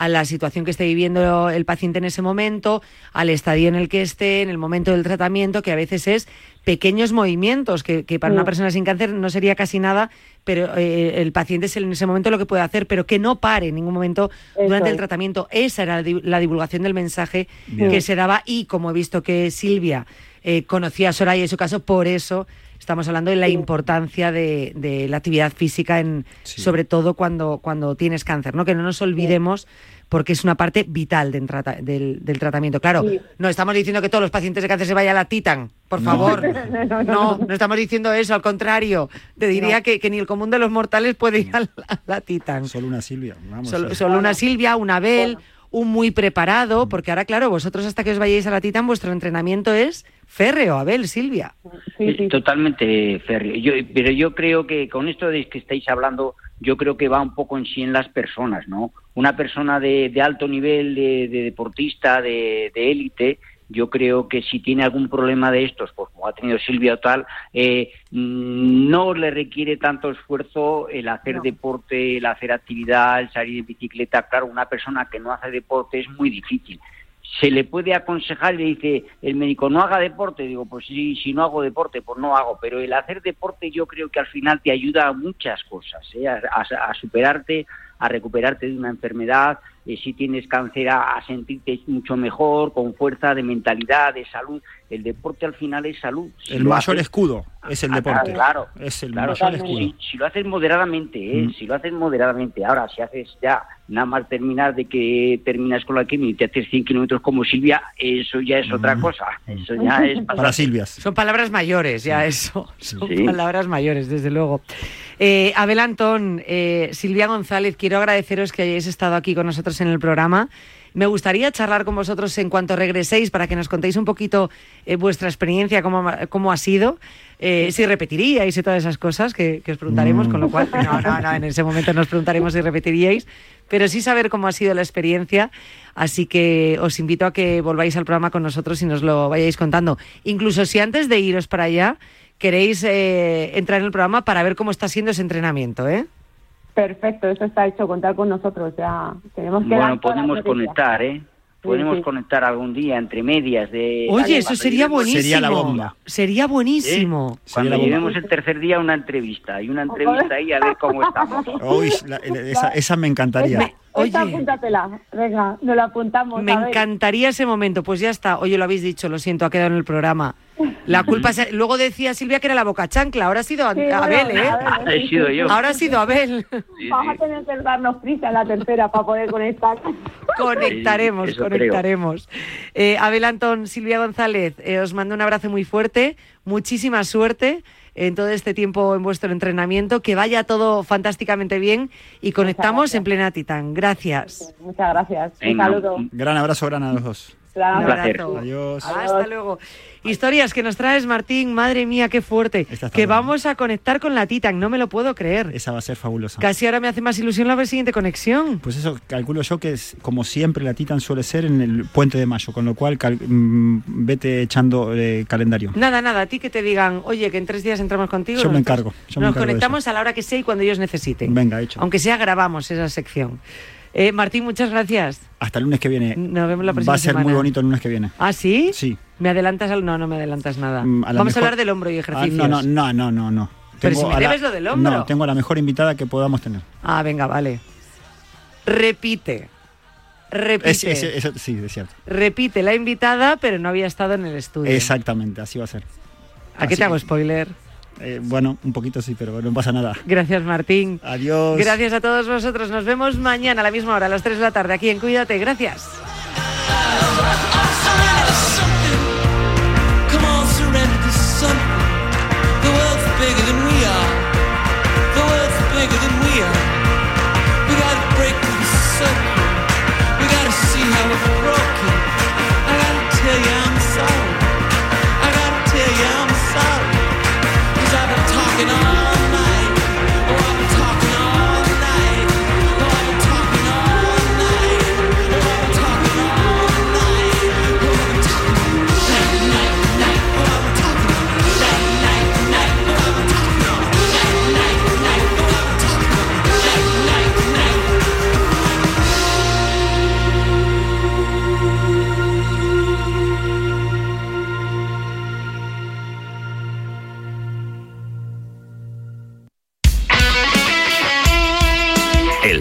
a la situación que esté viviendo el paciente en ese momento, al estadio en el que esté, en el momento del tratamiento, que a veces es pequeños movimientos, que para una persona sin cáncer no sería casi nada, pero el paciente es en ese momento lo que puede hacer, pero que no pare en ningún momento durante el tratamiento. Esa era la divulgación del mensaje que se daba, y como he visto que Silvia conocía a Soraya y su caso, por eso estamos hablando de la importancia de la actividad física, sobre todo cuando tienes cáncer, ¿no? Que no nos olvidemos, porque es una parte vital del tratamiento. Claro, no estamos diciendo que todos los pacientes de cáncer se vayan a la Titan, por favor. No estamos diciendo eso, al contrario. Te diría que ni el común de los mortales puede ir a la Titan. Solo una Silvia. Vamos solo una Silvia, una Abel, un muy preparado, porque ahora, claro, vosotros hasta que os vayáis a la Titan, vuestro entrenamiento es férreo, Abel, Silvia. Sí. Totalmente férreo. Pero yo creo que con esto de que estáis hablando, yo creo que va un poco en sí en las personas, ¿no? Una persona de alto nivel, de deportista, de élite, yo creo que si tiene algún problema de estos, pues como ha tenido Silvia o tal, no le requiere tanto esfuerzo el hacer deporte, el hacer actividad, el salir de bicicleta. Claro, una persona que no hace deporte es muy difícil. Se le puede aconsejar, le dice el médico, no haga deporte. Digo, pues sí, si no hago deporte, pues no hago. Pero el hacer deporte yo creo que al final te ayuda a muchas cosas, a superarte, a recuperarte de una enfermedad, si tienes cáncer a sentirte mucho mejor, con fuerza de mentalidad, de salud. El deporte al final es salud. Si el mayor haces, escudo es el deporte. Claro, es el claro, mayor escudo. Si lo haces moderadamente, si lo haces moderadamente. Ahora, si haces ya nada más terminar de que terminas con la quimio y te haces 100 kilómetros como Silvia, eso ya es otra cosa. Eso ya es para Silvias. Son palabras mayores ya eso. Son palabras mayores, desde luego. Abel Antón, Silvia González, quiero agradeceros que hayáis estado aquí con nosotros en el programa. Me gustaría charlar con vosotros en cuanto regreséis para que nos contéis un poquito vuestra experiencia, cómo ha sido, si repetiríais y todas esas cosas que os preguntaremos, con lo cual no, en ese momento nos preguntaremos si repetiríais, pero sí saber cómo ha sido la experiencia, así que os invito a que volváis al programa con nosotros y nos lo vayáis contando. Incluso si antes de iros para allá queréis entrar en el programa para ver cómo está siendo ese entrenamiento, ¿eh? Perfecto, eso está hecho, contar con nosotros, ya tenemos que... Bueno, podemos conectar, ¿eh? Podemos conectar algún día entre medias de... Oye, eso sería buenísimo. Sería la bomba. Sería buenísimo. ¿Eh? Cuando lleguemos el tercer día una entrevista ahí a ver cómo estamos. Uy, esa me encantaría. Oye, apúntatela, venga, nos la apuntamos. Me encantaría ese momento, pues ya está. Oye, lo habéis dicho, lo siento, ha quedado en el programa. La culpa es... Luego decía Silvia que era la boca chancla, ahora ha sido Abel, ¿eh? He sido yo. Ahora ha sido Abel. Sí. Vamos a tener que darnos prisa en la tercera para poder conectar. Conectaremos. Abel Antón, Silvia González, os mando un abrazo muy fuerte, muchísima suerte en todo este tiempo en vuestro entrenamiento, que vaya todo fantásticamente bien y conectamos en plena Titan. Gracias. Muchas gracias. Un saludo. Gran abrazo, gran a los dos. Un placer. Adiós. Hasta luego. Historias que nos traes, Martín, madre mía, qué fuerte. Que buena. Vamos a conectar con la Titan, no me lo puedo creer. Esa va a ser fabulosa. Casi ahora me hace más ilusión la siguiente conexión. Pues eso, calculo yo que es, como siempre, la Titan suele ser en el Puente de Mayo, con lo cual vete echando calendario. Nada, a ti que te digan, oye, que en 3 días entramos contigo. Yo me encargo. Nos conectamos a la hora que sea y cuando ellos necesiten. Venga, hecho. Aunque sea, grabamos esa sección. Martín, muchas gracias. Hasta el lunes que viene. Nos vemos la próxima semana. Va a ser muy bonito el lunes que viene. ¿Ah, sí? Sí. ¿Me adelantas algo? No, no me adelantas nada. Vamos a hablar del hombro y ejercicios. No. Pero si me debes lo del hombro. No, tengo a la mejor invitada que podamos tener. Ah, venga, vale. Repite. Eso, sí, es cierto. Repite la invitada, pero no había estado en el estudio. Exactamente, así va a ser. ¿A qué te hago spoiler? Bueno, un poquito sí, pero no pasa nada. Gracias, Martín. Adiós. Gracias a todos vosotros. Nos vemos mañana a la misma hora, a las 3 de la tarde, aquí en Cuídate. Gracias.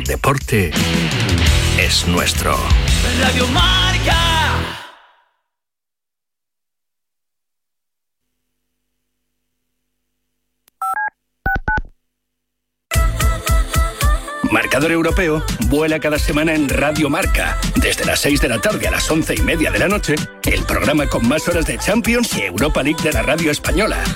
Deporte es nuestro. Radio Marca. Marcador Europeo vuela cada semana en Radio Marca. Desde las 6 de la tarde a las 11:30 de la noche, el programa con más horas de Champions y Europa League de la radio española.